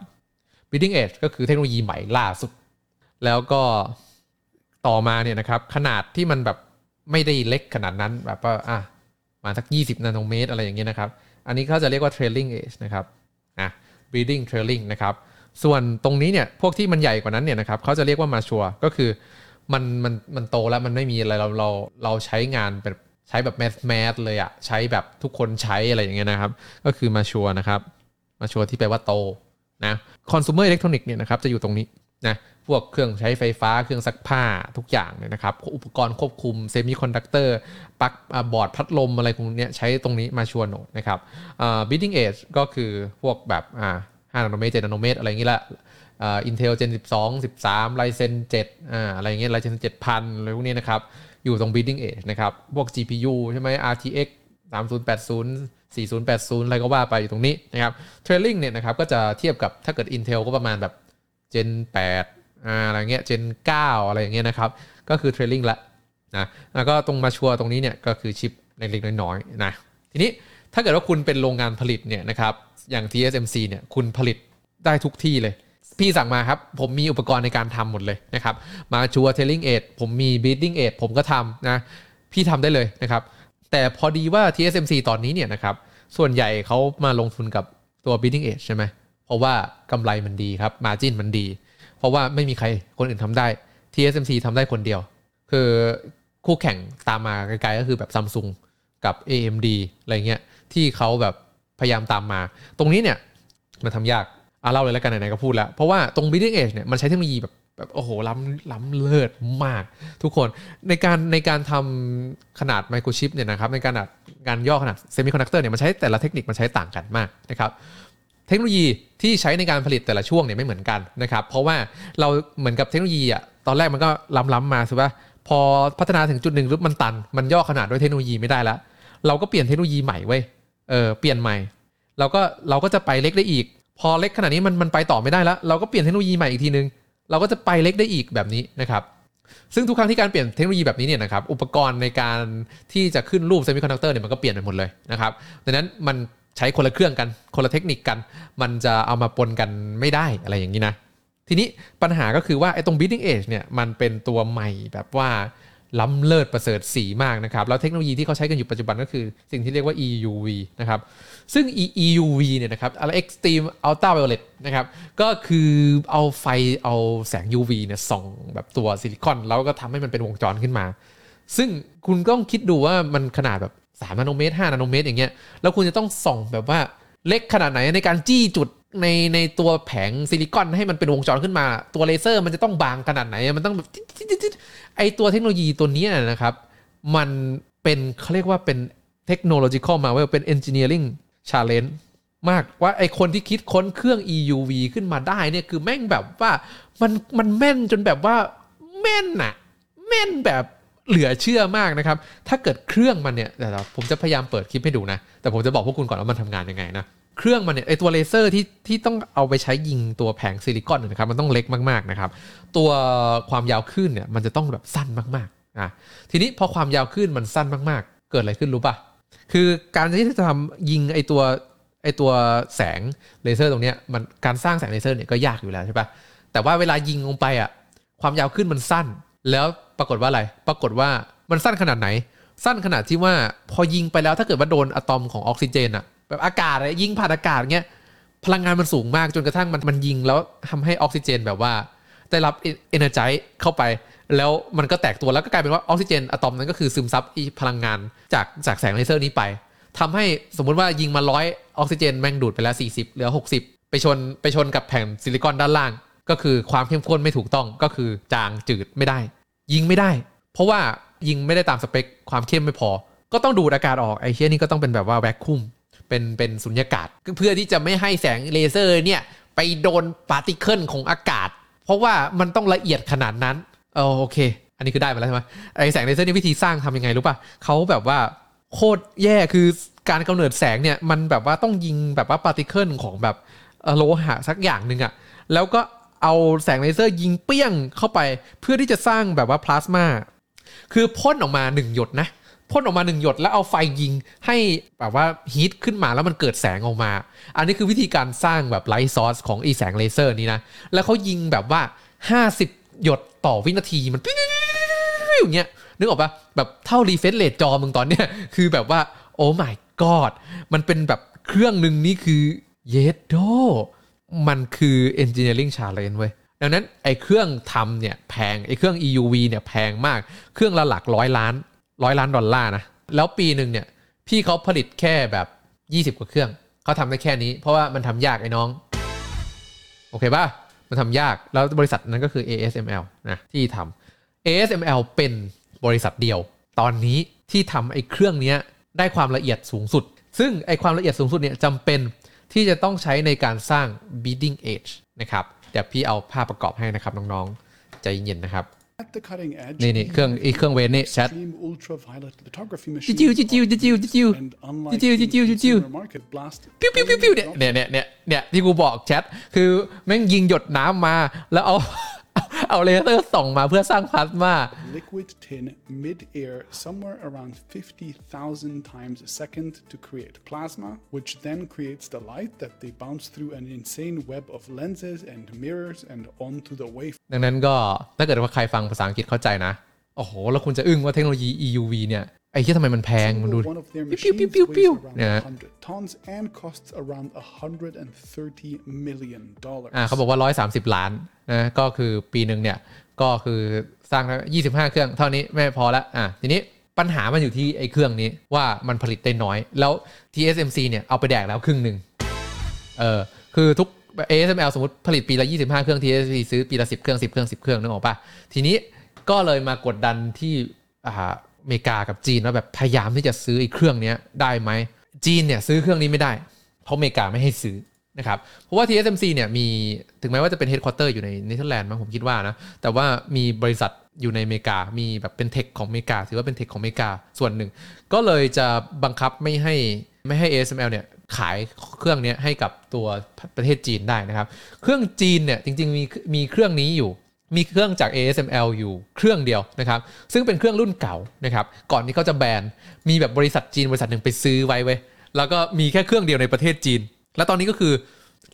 bleeding edge ก็คือเทคโนโลยีใหม่ล่าสุดแล้วก็ต่อมาเนี่ยนะครับขนาดที่มันแบบไม่ได้เล็กขนาดนั้นแบบว่ามาสัก20 นาโนเมตรอะไรอย่างเงี้ยนะครับอันนี้เขาจะเรียกว่า trailing edge นะครับbleeding trailing นะครับส่วนตรงนี้เนี่ยพวกที่มันใหญ่กว่านั้นเนี่ยนะครับเขาจะเรียกว่า mature ก็คือมันโตแล้วมันไม่มีอะไรเราใช้งานแบบใช้แบบแมสเลยอะใช้แบบทุกคนใช้อะไรอย่างเงี้ยนะครับก็คือมาชัวร์นะครับมาชัวร์ที่แปลว่าโตนะคอน sumer electronics เนี่ยนะครับจะอยู่ตรงนี้นะพวกเครื่องใช้ไฟฟ้าเครื่องซักผ้าทุกอย่างเนี่ยนะครับอุปกรณ์ควบคุมเซมิคอนดักเตอร์ปลั๊กบอร์ดพัดลมอะไรพวกเนี้ยใช้ตรงนี้มาชัวร์โนดนะครับbidding edge ก็คือพวกแบบ5นาโนเมตร7นาโนเมตรอะไรอย่างงี้ละIntel Gen 12 13 Ryzen 7อะไรอย่างเงี้ย Ryzen 7000 อะไรพวกนี้นะครับอยู่ตรง bleeding edge นะครับพวก GPU ใช่ไหม RTX 3080 4080อะไรก็ว่าไปอยู่ตรงนี้นะครับ trailing เนี่ยนะครับก็จะเทียบกับถ้าเกิด Intel ก็ประมาณแบบ Gen 8อะไรเงี้ย Gen 9อะไรอย่างเงี้ยนะครับก็คือ trailing ละนะแล้วก็ตรงมาชัวร์ตรงนี้เนี่ยก็คือชิปเล็กๆน้อยๆนะทีนี้ถ้าเกิดว่าคุณเป็นโรงงานผลิตเนี่ยนะครับอย่าง TSMC เนี่ยคุณผลิตได้ทุกที่เลยพี่สั่งมาครับผมมีอุปกรณ์ในการทำหมดเลยนะครับมาชัวร์เทลลิ่งเอทผมมีบีดดิ้งเอทผมก็ทำนะพี่ทำได้เลยนะครับแต่พอดีว่า TSMC ตอนนี้เนี่ยนะครับส่วนใหญ่เขามาลงทุนกับตัวบีดดิ้งเอทใช่ไหมเพราะว่ากำไรมันดีครับมาร์จิ้นมันดีเพราะว่าไม่มีใครคนอื่นทำได้ TSMC ทำได้คนเดียว คือคู่แข่งตามมาไกลๆก็คือแบบ Samsung กับ AMD อะไรเงี้ยที่เขาแบบพยายามตามมาตรงนี้เนี่ยมันทำยากเล่าเลยแล้วกันไหนๆก็พูดแล้วเพราะว่าตรง Bleeding Edge เนี่ยมันใช้เทคโนโลยีแบบโอ้โหล้ำเลิศมากทุกคนในการทำขนาดไมโครชิปเนี่ยนะครับในการงานย่อขนาดเซมิคอนดักเตอร์เนี่ยมันใช้แต่ละเทคนิคมันใช้ต่างกันมากนะครับเทคโนโลยีที่ใช้ในการผลิตแต่ละช่วงเนี่ยไม่เหมือนกันนะครับเพราะว่าเราเหมือนกับเทคโนโลยีอ่ะตอนแรกมันก็ล้ำมาใช่ป่ะพอพัฒนาถึงจุดหนึ่งรึมันตันมันย่อขนาดด้วยเทคโนโลยีไม่ได้แล้วเราก็เปลี่ยนเทคโนโลยีใหม่เว้ยเปลี่ยนใหม่เราก็จะไปเล็กได้อีกพอเล็กขนาดนี้มันไปต่อไม่ได้แล้วเราก็เปลี่ยนเทคโนโลยีใหม่อีกทีนึงเราก็จะไปเล็กได้อีกแบบนี้นะครับซึ่งทุกครั้งที่การเปลี่ยนเทคโนโลยีแบบนี้เนี่ยนะครับอุปกรณ์ในการที่จะขึ้นรูปเซมิคอนดักเตอร์เนี่ยมันก็เปลี่ยนไปหมดเลยนะครับดังนั้นมันใช้คนละเครื่องกันคนละเทคนิคกันมันจะเอามาปนกันไม่ได้อะไรอย่างนี้นะทีนี้ปัญหาก็คือว่าไอ้ตรง Bleeding Edge เนี่ยมันเป็นตัวใหม่แบบว่าล้ำเลิศประเสริฐสีมากนะครับแล้วเทคโนโลยีที่เขาใช้กันอยู่ปัจจุบันก็คือสิ่งที่เรียกว่า EUV นะครับซึ่ง EUV เนี่ยนะครับอะไร Extreme Ultraviolet นะครับก็คือเอาไฟเอาแสง UV เนี่ยส่องแบบตัวซิลิคอนแล้วก็ทำให้มันเป็นวงจรขึ้นมาซึ่งคุณต้องคิดดูว่ามันขนาดแบบ3นาโนเมตร5นาโนเมตรอย่างเงี้ยแล้วคุณจะต้องส่องแบบว่าเล็กขนาดไหนในการจี้จุดในตัวแผงซิลิคอนให้มันเป็นวงจรขึ้นมาตัวเลเซอร์มันจะต้องบางขนาดไหนมันต้องแบบไอตัวเทคโนโลยีตัวนี้นะครับมันเป็นเขาเรียกว่าเป็น technological marvel เป็น engineering challenge มากว่าไอคนที่คิดค้นเครื่อง EUV ขึ้นมาได้เนี่ยคือแม่งแบบว่ามันแม่นจนแบบว่าแม่นน่ะแม่นแบบเหลือเชื่อมากนะครับถ้าเกิดเครื่องมันเนี่ยแต่ผมจะพยายามเปิดคลิปให้ดูนะแต่ผมจะบอกพวกคุณก่อนว่ามันทำงานยังไงนะเครื่องมันเนี่ยไอตัวเลเซอร์ที่ต้องเอาไปใช้ยิงตัวแผงซิลิคอนนะครับมันต้องเล็กมากๆนะครับตัวความยาวคลื่นเนี่ยมันจะต้องแบบสั้นมากๆนะทีนี้พอความยาวคลื่นมันสั้นมากๆเกิดอะไรขึ้นรู้ป่ะคือการที่จะทำยิงไอตัวแสงเลเซอร์ตรงเนี้ยมันการสร้างแสงเลเซอร์เนี่ยก็ยากอยู่แล้วใช่ป่ะแต่ว่าเวลายิงลงไปอ่ะความยาวคลื่นมันสั้นแล้วปรากฏว่าอะไรปรากฏว่ามันสั้นขนาดไหนสั้นขนาดที่ว่าพอยิงไปแล้วถ้าเกิดว่าโดนอะตอมของออกซิเจนอะแบบอากาศอะยิงผ่านอากาศเงี้ยพลังงานมันสูงมากจนกระทั่งมันยิงแล้วทำให้ออกซิเจนแบบว่าได้รับ energize เข้าไปแล้วมันก็แตกตัวแล้วก็กลายเป็นว่าออกซิเจนอะตอมนั้นก็คือซึมซับพลังงานจากแสงเลเซอร์นี้ไปทำให้สมมติว่ายิงมา100ออกซิเจนแม่งดูดไปแล้ว40เหลือ60ไปชนกับแผ่นซิลิคอนด้านล่างก็คือความเข้มข้นไม่ถูกต้องก็คือจางจืดไม่ได้ยิงไม่ได้เพราะว่ายิงไม่ได้ตามสเปคความเข้มไม่พอก็ต้องดูดอากาศออกไอ้เหี้ยนี่ก็ต้องเป็นแบบว่าแวคคุมเป็นสุญญากาศเพื่อที่จะไม่ให้แสงเลเซอร์เนี่ยไปโดนพาร์ติเคิลของอากาศเพราะว่ามันต้องละเอียดขนาดนั้นโอเคอันนี้คือได้มาแล้วใช่ไหมไอ้แสงเลเซอร์นี่วิธีสร้างทำยังไงรู้ป่ะเขาแบบว่าโคตรแย่คือการกำเนิดแสงเนี่ยมันแบบว่าต้องยิงแบบว่าพาร์ติเคิลของแบบโลหะสักอย่างนึงอ่ะแล้วก็เอาแสงเลเซอร์ยิงเปี้ยงเข้าไปเพื่อที่จะสร้างแบบว่าพลาสมาคือพ่นออกมา1หยดนะพ่นออกมา1หยดแล้วเอาไฟยิงให้แบบว่าฮีทขึ้นมาแล้วมันเกิดแสงออกมาอันนี้คือวิธีการสร้างแบบไลท์ซอร์สของไอ้แสงเลเซอร์นี้นะแล้วเขายิงแบบว่า50หยดต่อวินาทีมันอย่างเงี้ยนึกออกป่ะแบบเท่ารีเฟรชเรทจอมึงตอนเนี้ยคือแบบว่าโอ้ my god มันเป็นแบบเครื่องนึงนี่คือเยสโดมันคือ engineering challenge เว้ยดังนั้นไอ้เครื่องทำเนี่ยแพงไอ้เครื่อง EUV เนี่ยแพงมากเครื่องละหลัก100 ล้านดอลลาร์นะแล้วปีนึงเนี่ยพี่เขาผลิตแค่แบบ20กว่าเครื่องเขาทำได้แค่นี้เพราะว่ามันทำยากไอ้น้องโอเคป่ะมันทำยากแล้วบริษัทนั้นก็คือ ASML นะที่ทำ ASML เป็นบริษัทเดียวตอนนี้ที่ทำไอ้เครื่องนี้ได้ความละเอียดสูงสุดซึ่งไอ้ความละเอียดสูงสุดเนี่ยจำเป็นที่จะต้องใช้ในการสร้าง bleeding edge นะครับเดี๋ยวพี่เอาภาพประกอบให้นะครับน้องๆใจเย็นนะครับนี่ๆเครื่องเวทนี่ชัดจิ้วเนี่ยที่กูบอกแชทคือแม่งยิงหยดน้ำมาแล้วเอาเลเซอร์ส่องมาเพื่อสร้างพลาสมา Liquid tin mid-air somewhere around 50,000 times a second to create plasma, which then creates the light that they bounce through an insane web of lenses and mirrors and onto the wave. ดังนั้นก็ถ้าเกิดว่าใครฟังภาษาอังกฤษเข้าใจนะโอ้โหแล้วคุณจะอึ้งว่าเทคโนโลยี EUV เนี่ย ไอ้เหี้ยทำไมมันแพงมันดูปิ้วๆๆๆเนี่ยเขาบอกว่า130ล้านนะก็คือปีนึงเนี่ยก็คือสร้าง25เครื่องเท่านี้ไม่พอละทีนี้ปัญหามันอยู่ที่ไอ้เครื่องนี้ว่ามันผลิตได้น้อยแล้ว TSMC เนี่ยเอาไปแดกแล้วครึ่งนึงคือทุก ASML สมมุติผลิตปีละ25เครื่อง TSMC ซื้อปีละ10เครื่อง10เครื่อง10เครื่องนึกออกป่ะทีนี้ก็เลยมากดดันที่อเมริกากับจีนว่าแบบพยายามที่จะซื้อไอ้เครื่องนี้ได้ไหมจีนเนี่ยซื้อเครื่องนี้ไม่ได้เพราะอเมริกาไม่ให้ซื้อนะครับเพราะว่า TSMC เนี่ยมีถึงแม้ว่าจะเป็นเฮดควอเตอร์อยู่ในเนเธอร์แลนด์มั้งผมคิดว่านะแต่ว่ามีบริษัทอยู่ในอเมริกามีแบบเป็นเทคของอเมริกาถือว่าเป็นเทคของอเมริกาส่วนหนึ่งก็เลยจะบังคับไม่ให้ ASML เนี่ยขายเครื่องนี้ให้กับตัวประเทศจีนได้นะครับเครื่องจีนเนี่ยจริงๆมีเครื่องนี้อยู่มีเครื่องจาก ASML อยู่เครื่องเดียวนะครับซึ่งเป็นเครื่องรุ่นเก่านะครับก่อนที่เขาจะแบนมีแบบบริษัทจีนบริษัทหนึ่งไปซื้อไว้เว้ยแล้วก็มีแค่เครื่องเดียวในประเทศจีนแล้วตอนนี้ก็คือ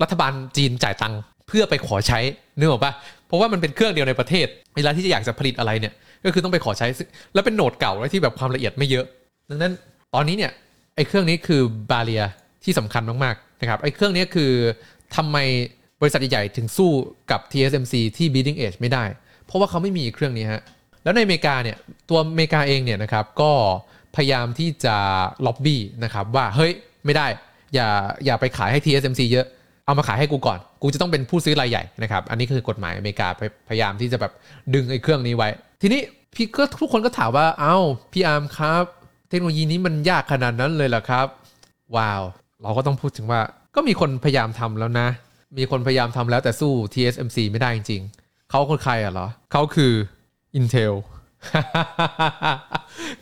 รัฐบาลจีนจ่ายตังค์เพื่อไปขอใช้นึกออกป่ะเพราะว่ามันเป็นเครื่องเดียวในประเทศเวลาที่จะอยากจะผลิตอะไรเนี่ยก็คือต้องไปขอใช้แล้วเป็นโหนดเก่าที่แบบความละเอียดไม่เยอะดังนั้นตอนนี้เนี่ยไอ้เครื่องนี้คือบาเรียที่สำคัญมากๆนะครับไอ้เครื่องนี้คือทำไมบริษัทใหญ่ๆถึงสู้กับ TSMC ที่ Bleeding Edge ไม่ได้เพราะว่าเขาไม่มีเครื่องนี้ฮะแล้วในอเมริกาเนี่ยตัวอเมริกาเองเนี่ยนะครับก็พยายามที่จะล็อบบี้นะครับว่าเฮ้ยไม่ได้อย่าไปขายให้ TSMC เยอะเอามาขายให้กูก่อนกูจะต้องเป็นผู้ซื้อรายใหญ่นะครับอันนี้คือกฎหมายอเมริกาพยายามที่จะแบบดึงไอ้เครื่องนี้ไว้ทีนี้พี่ก็ทุกคนก็ถามว่าเอ้าพี่อาร์มครับเทคโนโลยีนี้มันยากขนาดนั้นเลยเหรอครับว้าวเราก็ต้องพูดถึงว่าก็มีคนพยายามทำแล้วนะมีคนพยายามทำแล้วแต่สู้ TSMC ไม่ได้จริงๆเขาคนใครอ่ะเหรอเขาคือ Intel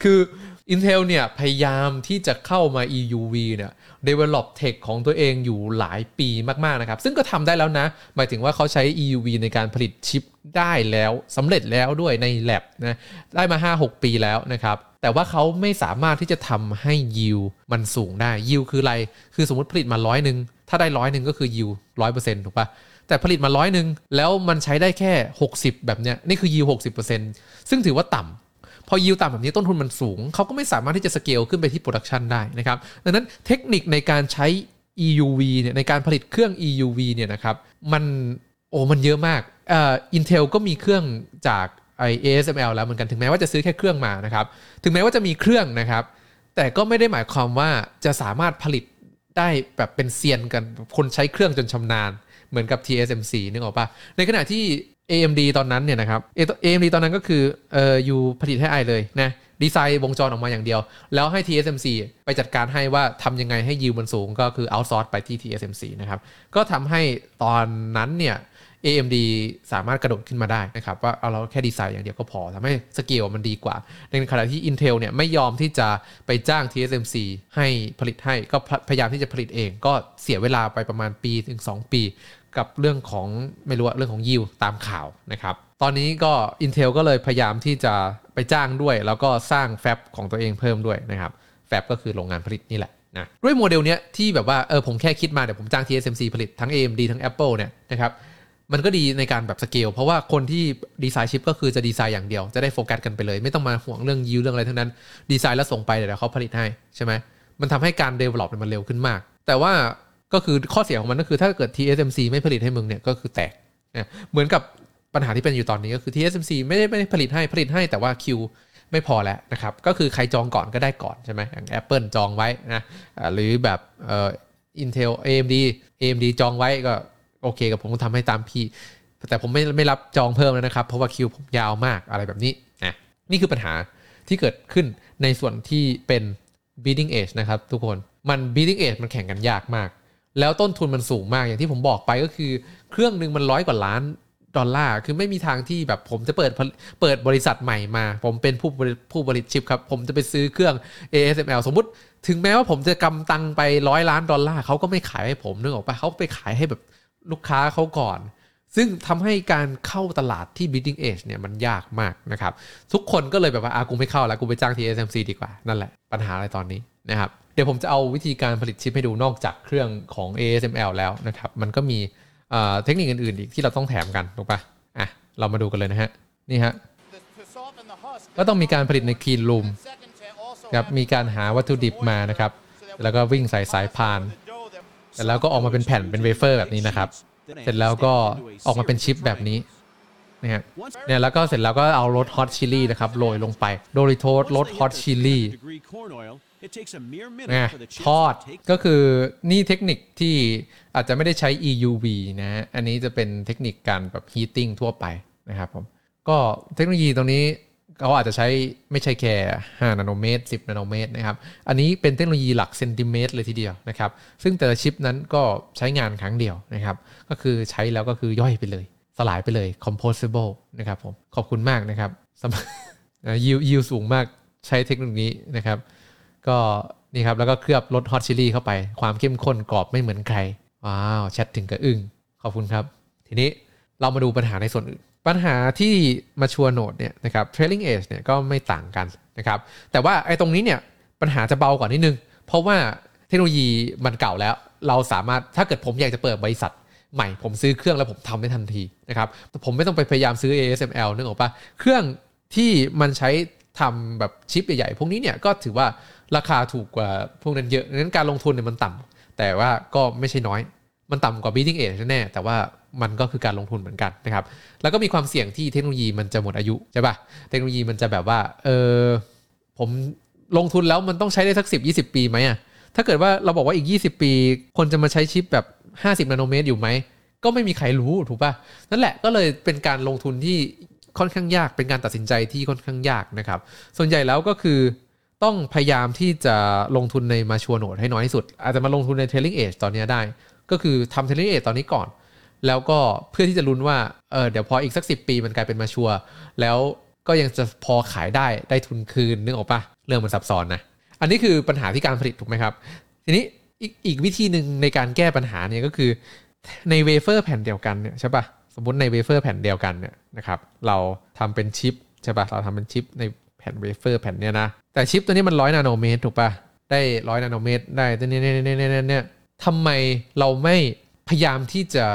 คือ Intel เนี่ยพยายามที่จะเข้ามา EUV เนี่ย develop tech ของตัวเองอยู่หลายปีมากๆนะครับซึ่งก็ทำได้แล้วนะหมายถึงว่าเขาใช้ EUV ในการผลิตชิปได้แล้วสำเร็จแล้วด้วยใน lab นะได้มา 5-6 ปีแล้วนะครับแต่ว่าเขาไม่สามารถที่จะทำให้ yield มันสูงได้ yield คืออะไรคือสมมติผลิตมา100นึงถ้าได้100นึงก็คือ yield 100% ถูกป่ะแต่ผลิตมา100นึงแล้วมันใช้ได้แค่60แบบเนี้ยนี่คือ yield 60% ซึ่งถือว่าต่ำพอ yield ต่ำแบบนี้ต้นทุนมันสูงเขาก็ไม่สามารถที่จะสเกลขึ้นไปที่ production ได้นะครับดังนั้นเทคนิคในการใช้ EUV เนี่ยในการผลิตเครื่อง EUV เนี่ยนะครับมันเยอะมากIntel ก็มีเครื่องจากASML แล้วเหมือนกันถึงแม้ว่าจะซื้อแค่เครื่องมานะครับถึงแม้ว่าจะมีเครื่องนะครับแต่ก็ไม่ได้หมายความว่าจะสามารถผลิตได้แบบเป็นเซียนกันคนใช้เครื่องจนชำนาญเหมือนกับ TSMC นึกออกป่ะในขณะที่ AMD ตอนนั้นเนี่ยนะครับ AMD ตอนนั้นก็คืออยู่ผลิตให้ไอเลยนะดีไซน์วงจรออกมาอย่างเดียวแล้วให้ TSMC ไปจัดการให้ว่าทำยังไงให้ยิวมันสูงก็คือเอาท์ซอร์สไปที่ TSMC นะครับก็ทำให้ตอนนั้นเนี่ยAMD สามารถกระโดดขึ้นมาได้นะครับว่าเอาเราแค่ดีไซน์อย่างเดียวก็พอทำให้สเกลมันดีกว่าในขณะที่ Intel เนี่ยไม่ยอมที่จะไปจ้าง TSMC ให้ผลิตให้ก็พยายามที่จะผลิตเองก็เสียเวลาไปประมาณปีถึง2ปีกับเรื่องของไม่รู้เรื่องของ yield ตามข่าวนะครับตอนนี้ก็ Intel ก็เลยพยายามที่จะไปจ้างด้วยแล้วก็สร้างแฟบของตัวเองเพิ่มด้วยนะครับแฟบก็คือโรงงานผลิตนี่แหละนะด้วยโมเดลเนี้ยที่แบบว่าผมแค่คิดมาเดี๋ยวผมจ้าง TSMC ผลิตทั้ง AMD ทั้ง Apple เนี่ยนะครับมันก็ดีในการแบบสเกลเพราะว่าคนที่ดีไซน์ชิปก็คือจะดีไซน์อย่างเดียวจะได้โฟกัสกันไปเลยไม่ต้องมาห่วงเรื่องยิวเรื่องอะไรทั้งนั้นดีไซน์แล้วส่งไปเดี๋ยวเขาผลิตให้ใช่ไหมมันทำให้การ develop มันเร็วขึ้นมากแต่ว่าก็คือข้อเสียของมันก็คือถ้าเกิด TSMC ไม่ผลิตให้มึงเนี่ยก็คือแตกนะเหมือนกับปัญหาที่เป็นอยู่ตอนนี้ก็คือ TSMC ไม่ได้ผลิตให้แต่ว่าคิวไม่พอแล้วนะครับก็คือใครจองก่อนก็ได้ก่อนใช่ไหมอย่าง Apple จองไว้นะหรือแบบIntel AMD จองไว้ก็โอเคกับผมก็ทำให้ตามพี่แต่ผมไม่รับจองเพิ่มแล้วนะครับเพราะว่าคิวผมยาวมากอะไรแบบนี้นะนี่คือปัญหาที่เกิดขึ้นในส่วนที่เป็น bleeding edge นะครับทุกคนมัน bleeding edge มันแข่งกันยากมากแล้วต้นทุนมันสูงมากอย่างที่ผมบอกไปก็คือเครื่องนึงมัน$100 กว่าล้านคือไม่มีทางที่แบบผมจะเปิดบริษัทใหม่มาผมเป็นผู้ผลิตชิปครับผมจะไปซื้อเครื่อง ASML สมมุติถึงแม้ว่าผมจะกำตังไป$100 ล้านเขาก็ไม่ขายให้ผมนึกออกป่ะเขาไปขายให้แบบลูกค้าเขาก่อนซึ่งทำให้การเข้าตลาดที่ Bleeding Edge เนี่ยมันยากมากนะครับทุกคนก็เลยแบบว่ากูไม่เข้าแล้วกูไปจ้าง TSMC ดีกว่านั่นแหละปัญหาอะไรตอนนี้นะครับเดี๋ยวผมจะเอาวิธีการผลิตชิปให้ดูนอกจากเครื่องของ ASML แล้วนะครับมันก็มีเทคนิคอื่นๆอีกที่เราต้องแถมกันถูกป่ะอ่ะเรามาดูกันเลยนะฮะนี่ฮะก็ต้องมีการผลิตใน Clean Room ครับมีการหาวัตถุดิบมานะครับแล้วก็วิ่งใส่สายพานแต่แล้วก็ออกมาเป็นแผ่นเป็นเวเฟอร์แบบนี้นะครับเสร็จแล้วก็ออกมาเป็นชิปแบบนี้นะฮะเนี่ยแล้วก็เสร็จแล้วก็เอารสฮอตชิลลี่นะครับโรยลงไปโดริโทสรสฮอตชิลลี่นะทอดก็คือนี่เทคนิคที่อาจจะไม่ได้ใช้ EUV นะฮะอันนี้จะเป็นเทคนิคการแบบฮีตติ้งทั่วไปนะครับผมก็เทคโนโลยีตรงนี้เขาอาจจะใช้ไม่ใช่แค่5นาโนเมตร10นาโนเมตรนะครับอันนี้เป็นเทคโนโลยีหลักเซนติเมตรเลยทีเดียวนะครับซึ่งแต่ละชิปนั้นก็ใช้งานครั้งเดียวนะครับก็คือใช้แล้วก็คือย่อยไปเลยสลายไปเลย composable นะครับผมขอบคุณมากนะครับยิวสูงมากใช้เทคโนโลยีนะครับก็นี่ครับแล้วก็เคลือบรสฮอตชิลลี่เข้าไปความเข้มข้นกรอบไม่เหมือนใครว้าวแชทถึงกระอึ้งขอบคุณครับทีนี้เรามาดูปัญหาในส่วนอื่นปัญหาที่มาชัวร์โนดเนี่ยนะครับ trailing edge เนี่ยก็ไม่ต่างกันนะครับแต่ว่าไอ้ตรงนี้เนี่ยปัญหาจะเบากว่านิดนึงเพราะว่าเทคโนโลยีมันเก่าแล้วเราสามารถถ้าเกิดผมอยากจะเปิดบริษัทใหม่ผมซื้อเครื่องแล้วผมทำได้ทันทีนะครับแต่ผมไม่ต้องไปพยายามซื้อ ASML นึกออกปะเครื่องที่มันใช้ทำแบบชิปใหญ่ๆพวกนี้เนี่ยก็ถือว่าราคาถูกกว่าพวกนั้นเยอะดังนั้นการลงทุนเนี่ยมันต่ำแต่ว่าก็ไม่ใช่น้อยมันต่ำกว่า bleeding edge แน่แต่ว่ามันก็คือการลงทุนเหมือนกันนะครับแล้วก็มีความเสี่ยงที่เทคโนโลยีมันจะหมดอายุใช่ป่ะเทคโนโลยีมันจะแบบว่าผมลงทุนแล้วมันต้องใช้ได้สัก10 20ปีไหมอ่ะถ้าเกิดว่าเราบอกว่าอีก20ปีคนจะมาใช้ชิปแบบ50นาโนเมตรอยู่ไหมก็ไม่มีใครรู้ถูกป่ะนั่นแหละก็เลยเป็นการลงทุนที่ค่อนข้างยากเป็นการตัดสินใจที่ค่อนข้างยากนะครับส่วนใหญ่แล้วก็คือต้องพยายามที่จะลงทุนในมาชัวร์โนดให้น้อยที่สุดอาจจะมาลงทุนใน trailing edge ตอนนี้ได้ก็คือทำ trailing edge ตอนนี้ก่อนแล้วก็เพื่อที่จะลุ้นว่าเดี๋ยวพออีกสัก10ปีมันกลายเป็นมาชัวร์แล้วก็ยังจะพอขายได้ทุนคืนนึกออกป่ะเรื่องมันซับซ้อนนะอันนี้คือปัญหาที่การผลิตถูกไหมครับทีนี้อีกวิธีนึงในการแก้ปัญหาเนี่ยก็คือในเวเฟอร์แผ่นเดียวกันเนี่ยใช่ป่ะสมมติในเวเฟอร์แผ่นเดียวกันเนี่ยนะครับเราทำเป็นชิปใช่ป่ะเราทำเป็นชิปในแผ่นเวเฟอร์แผ่นเนี้ยนะแต่ชิปตัวนี้มัน100นาโนเมตรถูกป่ะได้100นาโนเมตรได้เนี่ยทำไมเราไม่พยายามที่จะ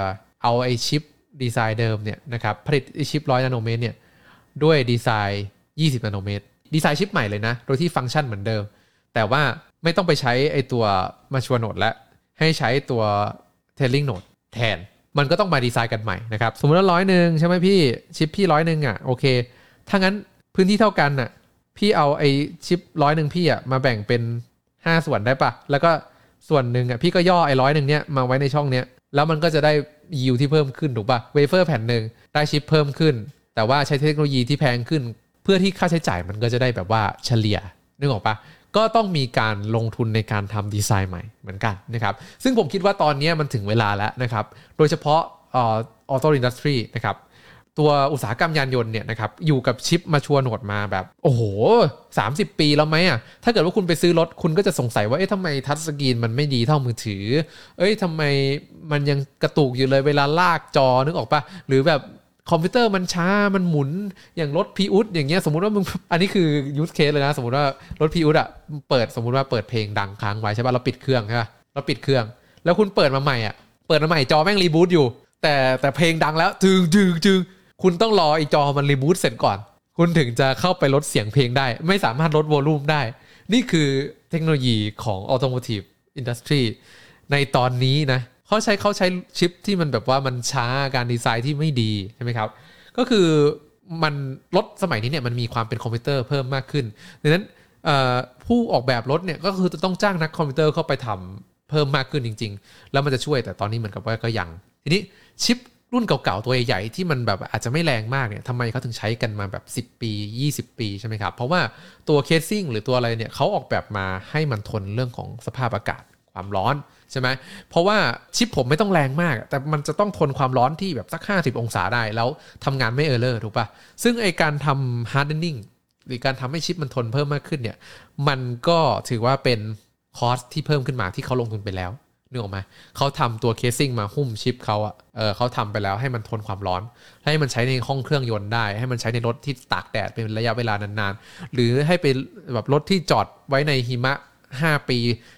เอาไอชิปดีไซน์เดิมเนี่ยนะครับผลิตไอชิป100นาโนเมตรเนี่ยด้วยดีไซน์20นาโนเมตรดีไซน์ชิปใหม่เลยนะโดยที่ฟังก์ชันเหมือนเดิมแต่ว่าไม่ต้องไปใช้ไอตัวมาชัวร์โนดแล้วให้ใช้ตัวเทลลิ่งโนดแทนมันก็ต้องมาดีไซน์กันใหม่นะครับสมมติว่า100นึงใช่ไหมพี่ชิปพี่100นึงอ่ะโอเคถ้างั้นพื้นที่เท่ากันน่ะพี่เอาไอชิป100นึงพี่อ่ะมาแบ่งเป็น5ส่วนได้ป่ะแล้วก็ส่วนนึงอ่ะพี่ก็ย่อไอ100นึงเนี้ยมาไว้ในช่องเนี้ยแล้วมันก็จะได้ยิวที่เพิ่มขึ้นถูกป่ะเวเฟอร์แผ่นหนึ่งได้ชิปเพิ่มขึ้นแต่ว่าใช้เทคโนโลยีที่แพงขึ้นเพื่อที่ค่าใช้จ่ายมันก็จะได้แบบว่าเฉลี่ยนึกออกป่ะก็ต้องมีการลงทุนในการทำดีไซน์ใหม่เหมือนกันนะครับซึ่งผมคิดว่าตอนนี้มันถึงเวลาแล้วนะครับโดยเฉพาะออโตอินดัสทรีนะครับตัวอุตสาหกรรมยานยนต์เนี่ยนะครับอยู่กับชิปมาชัวร์โนดมาแบบโอ้โห30ปีแล้วไหมอ่ะถ้าเกิดว่าคุณไปซื้อรถคุณก็จะสงสัยว่าเอ๊ะทำไมทัชสกรีนมันไม่ดีเท่ามือถือเอ้ยทำไมมันยังกระตุกอยู่เลยเวลาลากจอนึกออกป่ะหรือแบบคอมพิวเตอร์มันช้ามันหมุนอย่างรถพีอุดอย่างเงี้ยสมมุติว่ามึงอันนี้คือยูสเคสเลยนะสมมุติว่ารถพีอุดอ่ะเปิดสมมุติว่าเปิดเพลงดังค้างไว้ใช่ป่ะเราปิดเครื่องใช่ป่ะเราปิดเครื่องแล้วคุณเปิดมาใหม่อ่ะเปิดมาใหม่จอแม่งรีบูตอยู่แต่เพลงดังแล้วจึงคุณต้องรอไอ้จอมันรีบูตเสร็จก่อนคุณถึงจะเข้าไปลดเสียงเพลงได้ไม่สามารถลดวอลลุ่มได้นี่คือเทคโนโลยีของ Automotive Industry ในตอนนี้นะเขาใช้ชิปที่มันแบบว่ามันช้าการดีไซน์ที่ไม่ดีใช่ไหมครับก็คือมันรถสมัยนี้เนี่ยมันมีความเป็นคอมพิวเตอร์เพิ่มมากขึ้นดังนั้นผู้ออกแบบรถเนี่ยก็คือจะต้องจ้างนักคอมพิวเตอร์เข้าไปทำเพิ่มมากขึ้นจริงๆแล้วมันจะช่วยแต่ตอนนี้เหมือนกับว่าก็ยังทีนี้ชิปรุ่นเก่าๆตัวใหญ่ๆที่มันแบบอาจจะไม่แรงมากเนี่ยทำไมเขาถึงใช้กันมาแบบ10ปี20ปีใช่ไหมครับเพราะว่าตัวเคสซิ่งหรือตัวอะไรเนี่ยเขาออกแบบมาให้มันทนเรื่องของสภาพอากาศความร้อนใช่ไหมเพราะว่าชิปผมไม่ต้องแรงมากแต่มันจะต้องทนความร้อนที่แบบสัก50องศาได้แล้วทำงานไม่เออร์เลอร์ถูกป่ะซึ่งไอการทำฮาร์ดเดนนิ่งหรือการทำให้ชิปมันทนเพิ่มมากขึ้นเนี่ยมันก็ถือว่าเป็นคอสที่เพิ่มขึ้นมาที่เขาลงทุนไปแล้วนึกออกไหมเขาทำตัวเคสซิ่งมาหุ้มชิปเขาอ่ะเขาทำไปแล้วให้มันทนความร้อนให้มันใช้ในห้องเครื่องยนต์ได้ให้มันใช้ในรถที่ตากแดดเป็นระยะเวลานานๆหรือให้เป็นแบบรถที่จอดไว้ในหิมะ5ปี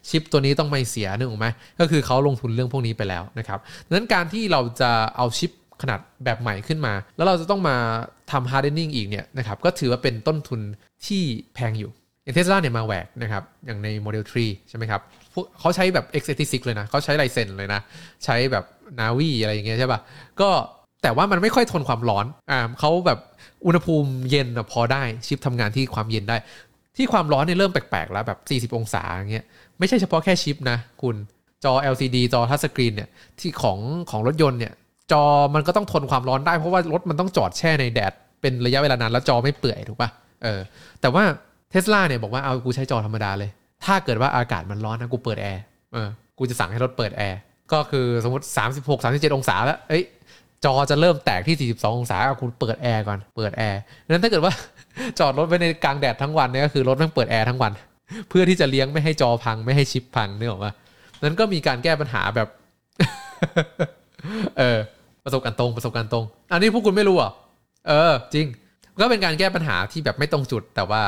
ชิปตัวนี้ต้องไม่เสียนึกออกไหมก็คือเขาลงทุนเรื่องพวกนี้ไปแล้วนะครับดังนั้นการที่เราจะเอาชิปขนาดแบบใหม่ขึ้นมาแล้วเราจะต้องมาทำฮาร์ดเดนนิ่งอีกเนี่ยนะครับก็ถือว่าเป็นต้นทุนที่แพงอยู่ อย่าง Tesla เนี่ยมาแหวกนะครับอย่างใน Model 3 ใช่ไหมครับเขาใช้แบบ x86 เลยนะเขาใช้ไลเซนส์เลยนะใช้แบบ Navi อะไรอย่างเงี้ยใช่ป่ะก็แต่ว่ามันไม่ค่อยทนความร้อนเขาแบบอุณหภูมิเย็นพอได้ชิปทำงานที่ความเย็นได้ที่ความร้อนเนี่ยเริ่มแปลกๆแล้วแบบ40องศาอย่างเงี้ยไม่ใช่เฉพาะแค่ชิปนะคุณจอ LCD จอทัชสกรีนเนี่ยที่ของรถยนต์เนี่ยจอมันก็ต้องทนความร้อนได้เพราะว่ารถมันต้องจอดแช่ในแดดเป็นระยะเวลานานแล้วจอไม่เปื่อยถูกป่ะแต่ว่า Tesla เนี่ยบอกว่าเอากูใช้จอธรรมดาเลยถ้าเกิดว่าอากาศมันร้อนนะกูเปิดแอร์กูจะสั่งให้รถเปิดแอร์ก็คือสมมุติ36 37องศาแล้วเอ้ยจอจะเริ่มแตกที่42องศาเอาคุณเปิดแอร์ก่อนเปิดแอร์งั้นถ้าเกิดว่าจอดรถไว้ในกลางแดดทั้งวันเนี่ยก็คือรถต้องเปิดแอร์ทั้งวันเพื่อที่จะเลี้ยงไม่ให้จอพังไม่ให้ชิปพังนึกออกป่ะนั้นก็มีการแก้ปัญหาแบบประสบการณ์ตรงอันนี้พวกคุณไม่รู้อ่ะจริงก็เป็นการแก้ปัญหาที่แบบไม่ตรงจุดแต่ว่า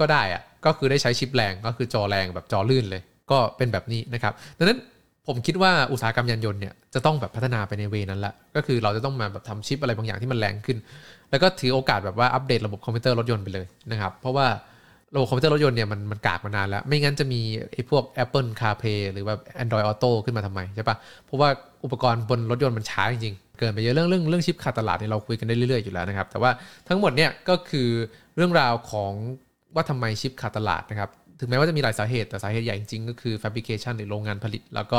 ก็ได้อ่ะก็คือได้ใช้ชิปแรงก็คือจอแรงแบบจอลื่นเลยก็เป็นแบบนี้นะครับดังนั้นผมคิดว่าอุตสาหกรรมยานยนต์เนี่ยจะต้องแบบพัฒนาไปในเวนั้นละก็คือเราจะต้องมาแบบทำชิปอะไรบางอย่างที่มันแรงขึ้นแล้วก็ถือโอกาสแบบว่าอัปเดตระบบคอมพิวเตอร์รถยนต์ไปเลยนะครับเพราะว่าระบบคอมพิวเตอร์รถยนต์เนี่ยมันกากมานานแล้วไม่งั้นจะมีไอ้พวก Apple CarPlay หรือว่า Android Auto ขึ้นมาทำไมใช่ปะเพราะว่าอุปกรณ์บนรถยนต์มันช้าจริงๆเกินไปเยอะเรื่องชิปขาดตลาดเนี่ยเราคุยกันได้เรื่อยๆอยู่แล้วนะครับแต่ว่าทั้งหมดเนี่ยก็คือเรื่องราวของว่าทำไมชิปขาดตลาดนะครับถึงแม้ว่าจะมีหลายสาเหตุแต่สาเหตุใหญ่จริงๆก็คือ fabrication หรือโรงงานผลิตแล้วก็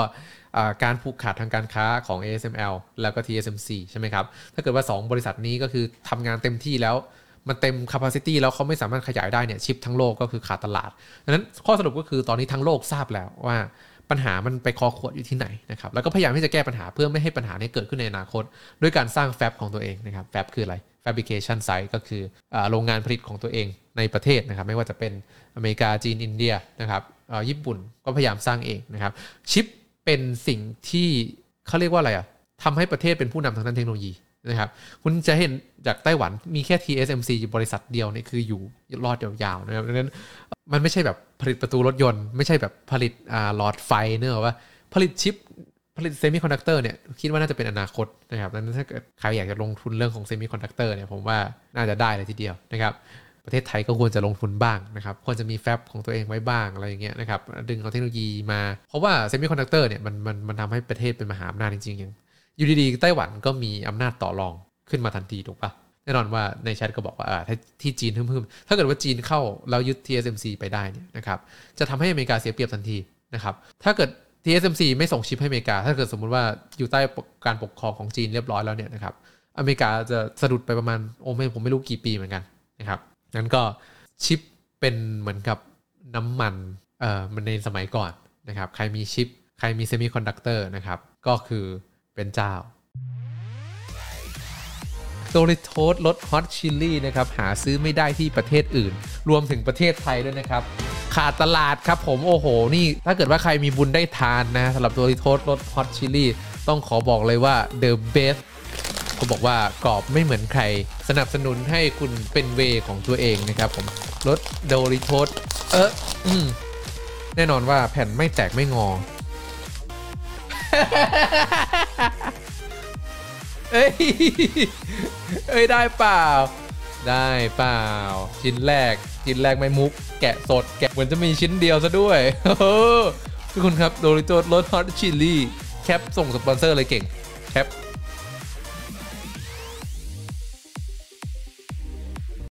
การผูกขาดทางการค้าของ ASML แล้วก็ TSMC ใช่ไหมครับถ้าเกิดว่า2บริษัทนี้ก็คือทำงานเต็มที่แล้วมันเต็ม capacity แล้วเขาไม่สามารถขยายได้เนี่ยชิปทั้งโลกก็คือขาดตลาดดังนั้นข้อสรุปก็คือตอนนี้ทั้งโลกทราบแล้วว่าปัญหามันไปคอขวดอยู่ที่ไหนนะครับแล้วก็พยายามที่จะแก้ปัญหาเพื่อไม่ให้ปัญหานี้เกิดขึ้นในอนาคตด้วยการสร้างแฟบของตัวเองนะครับแฟบคืออะไร fabrication site ก็คือโรงงานผลิตของตัวเองในประเทศนะครับไม่ว่าจะเป็นอเมริกาจีนอินเดียนะครับญี่ปุ่นก็พยายามสร้างเองนะครับชิปเป็นสิ่งที่เขาเรียกว่าอะไรอ่ะทำให้ประเทศเป็นผู้นำทางด้านเทคโนโลยีนะครับคุณจะเห็นจากไต้หวันมีแค่ TSMC บริษัทเดียวเนี่ยคืออยู่รอดยาวๆนะครับดังนั้นมันไม่ใช่แบบผลิตประตูรถยนต์ไม่ใช่แบบผลิตหลอดไฟเนอะว่าผลิตชิปผลิตเซมิคอนดักเตอร์เนี่ยคิดว่าน่าจะเป็นอนาคตนะครับดังนั้นถ้าเกิดใครอยากจะลงทุนเรื่องของเซมิคอนดักเตอร์เนี่ยผมว่าน่าจะได้เลยทีเดียวนะครับประเทศไทยก็ควรจะลงทุนบ้างนะครับควรจะมีแฟบของตัวเองไว้บ้างอะไรอย่างเงี้ยนะครับดึงเอาเทคโนโลยีมาเพราะว่าเซมิคอนดักเตอร์เนี่ยมันทำให้ประเทศเป็นมหาอำนาจจริงๆอย่างอยู่ดีๆไต้หวันก็มีอำนาจต่อรองขึ้นมาทันทีถูกป่ะแน่นอนว่าในแชทก็บอกว่าที่จีนพึ่มๆถ้าเกิดว่าจีนเข้าแล้วยึด TSMC ไปได้เนี่ยนะครับจะทำให้อเมริกาเสียเปรียบทันทีนะครับถ้าเกิด TSMC ไม่ส่งชิปให้อเมริกาถ้าเกิดสมมุติว่าอยู่ใต้การปกครองของจีนเรียบร้อยแล้วเนี่ยนะครับอเมริกาจะสะดุดไปประมาณผมไม่รู้กี่ปีเหมือนกันนะครับนั้นก็ชิปเป็นเหมือนกับน้ำมันมันในสมัยก่อนนะครับใครมีชิปใครมีเซมิคอนดักเตอร์นะครับก็คือเป็นเจ้าโดริโทสรสฮอตชิลลี่นะครับหาซื้อไม่ได้ที่ประเทศอื่นรวมถึงประเทศไทยด้วยนะครับขาดตลาดครับผมโอ้โหนี่ถ้าเกิดว่าใครมีบุญได้ทานนะสำหรับโดริโทสรสฮอตชิลลี่ต้องขอบอกเลยว่า The Best เขาบอกว่ากรอบไม่เหมือนใครสนับสนุนให้คุณเป็นเวของตัวเองนะครับผมรสโดริโทสแน่นอนว่าแผ่นไม่แตกไม่งอเอ้ยได้เปล่าชิ้นแรกไม่มุกแกะสดแกะเหมือนจะมีชิ้นเดียวซะด้วยทุกคนครับโดริโต้รสฮอตชิลลี่แคปส่งสปอนเซอร์เลยเก่งแคป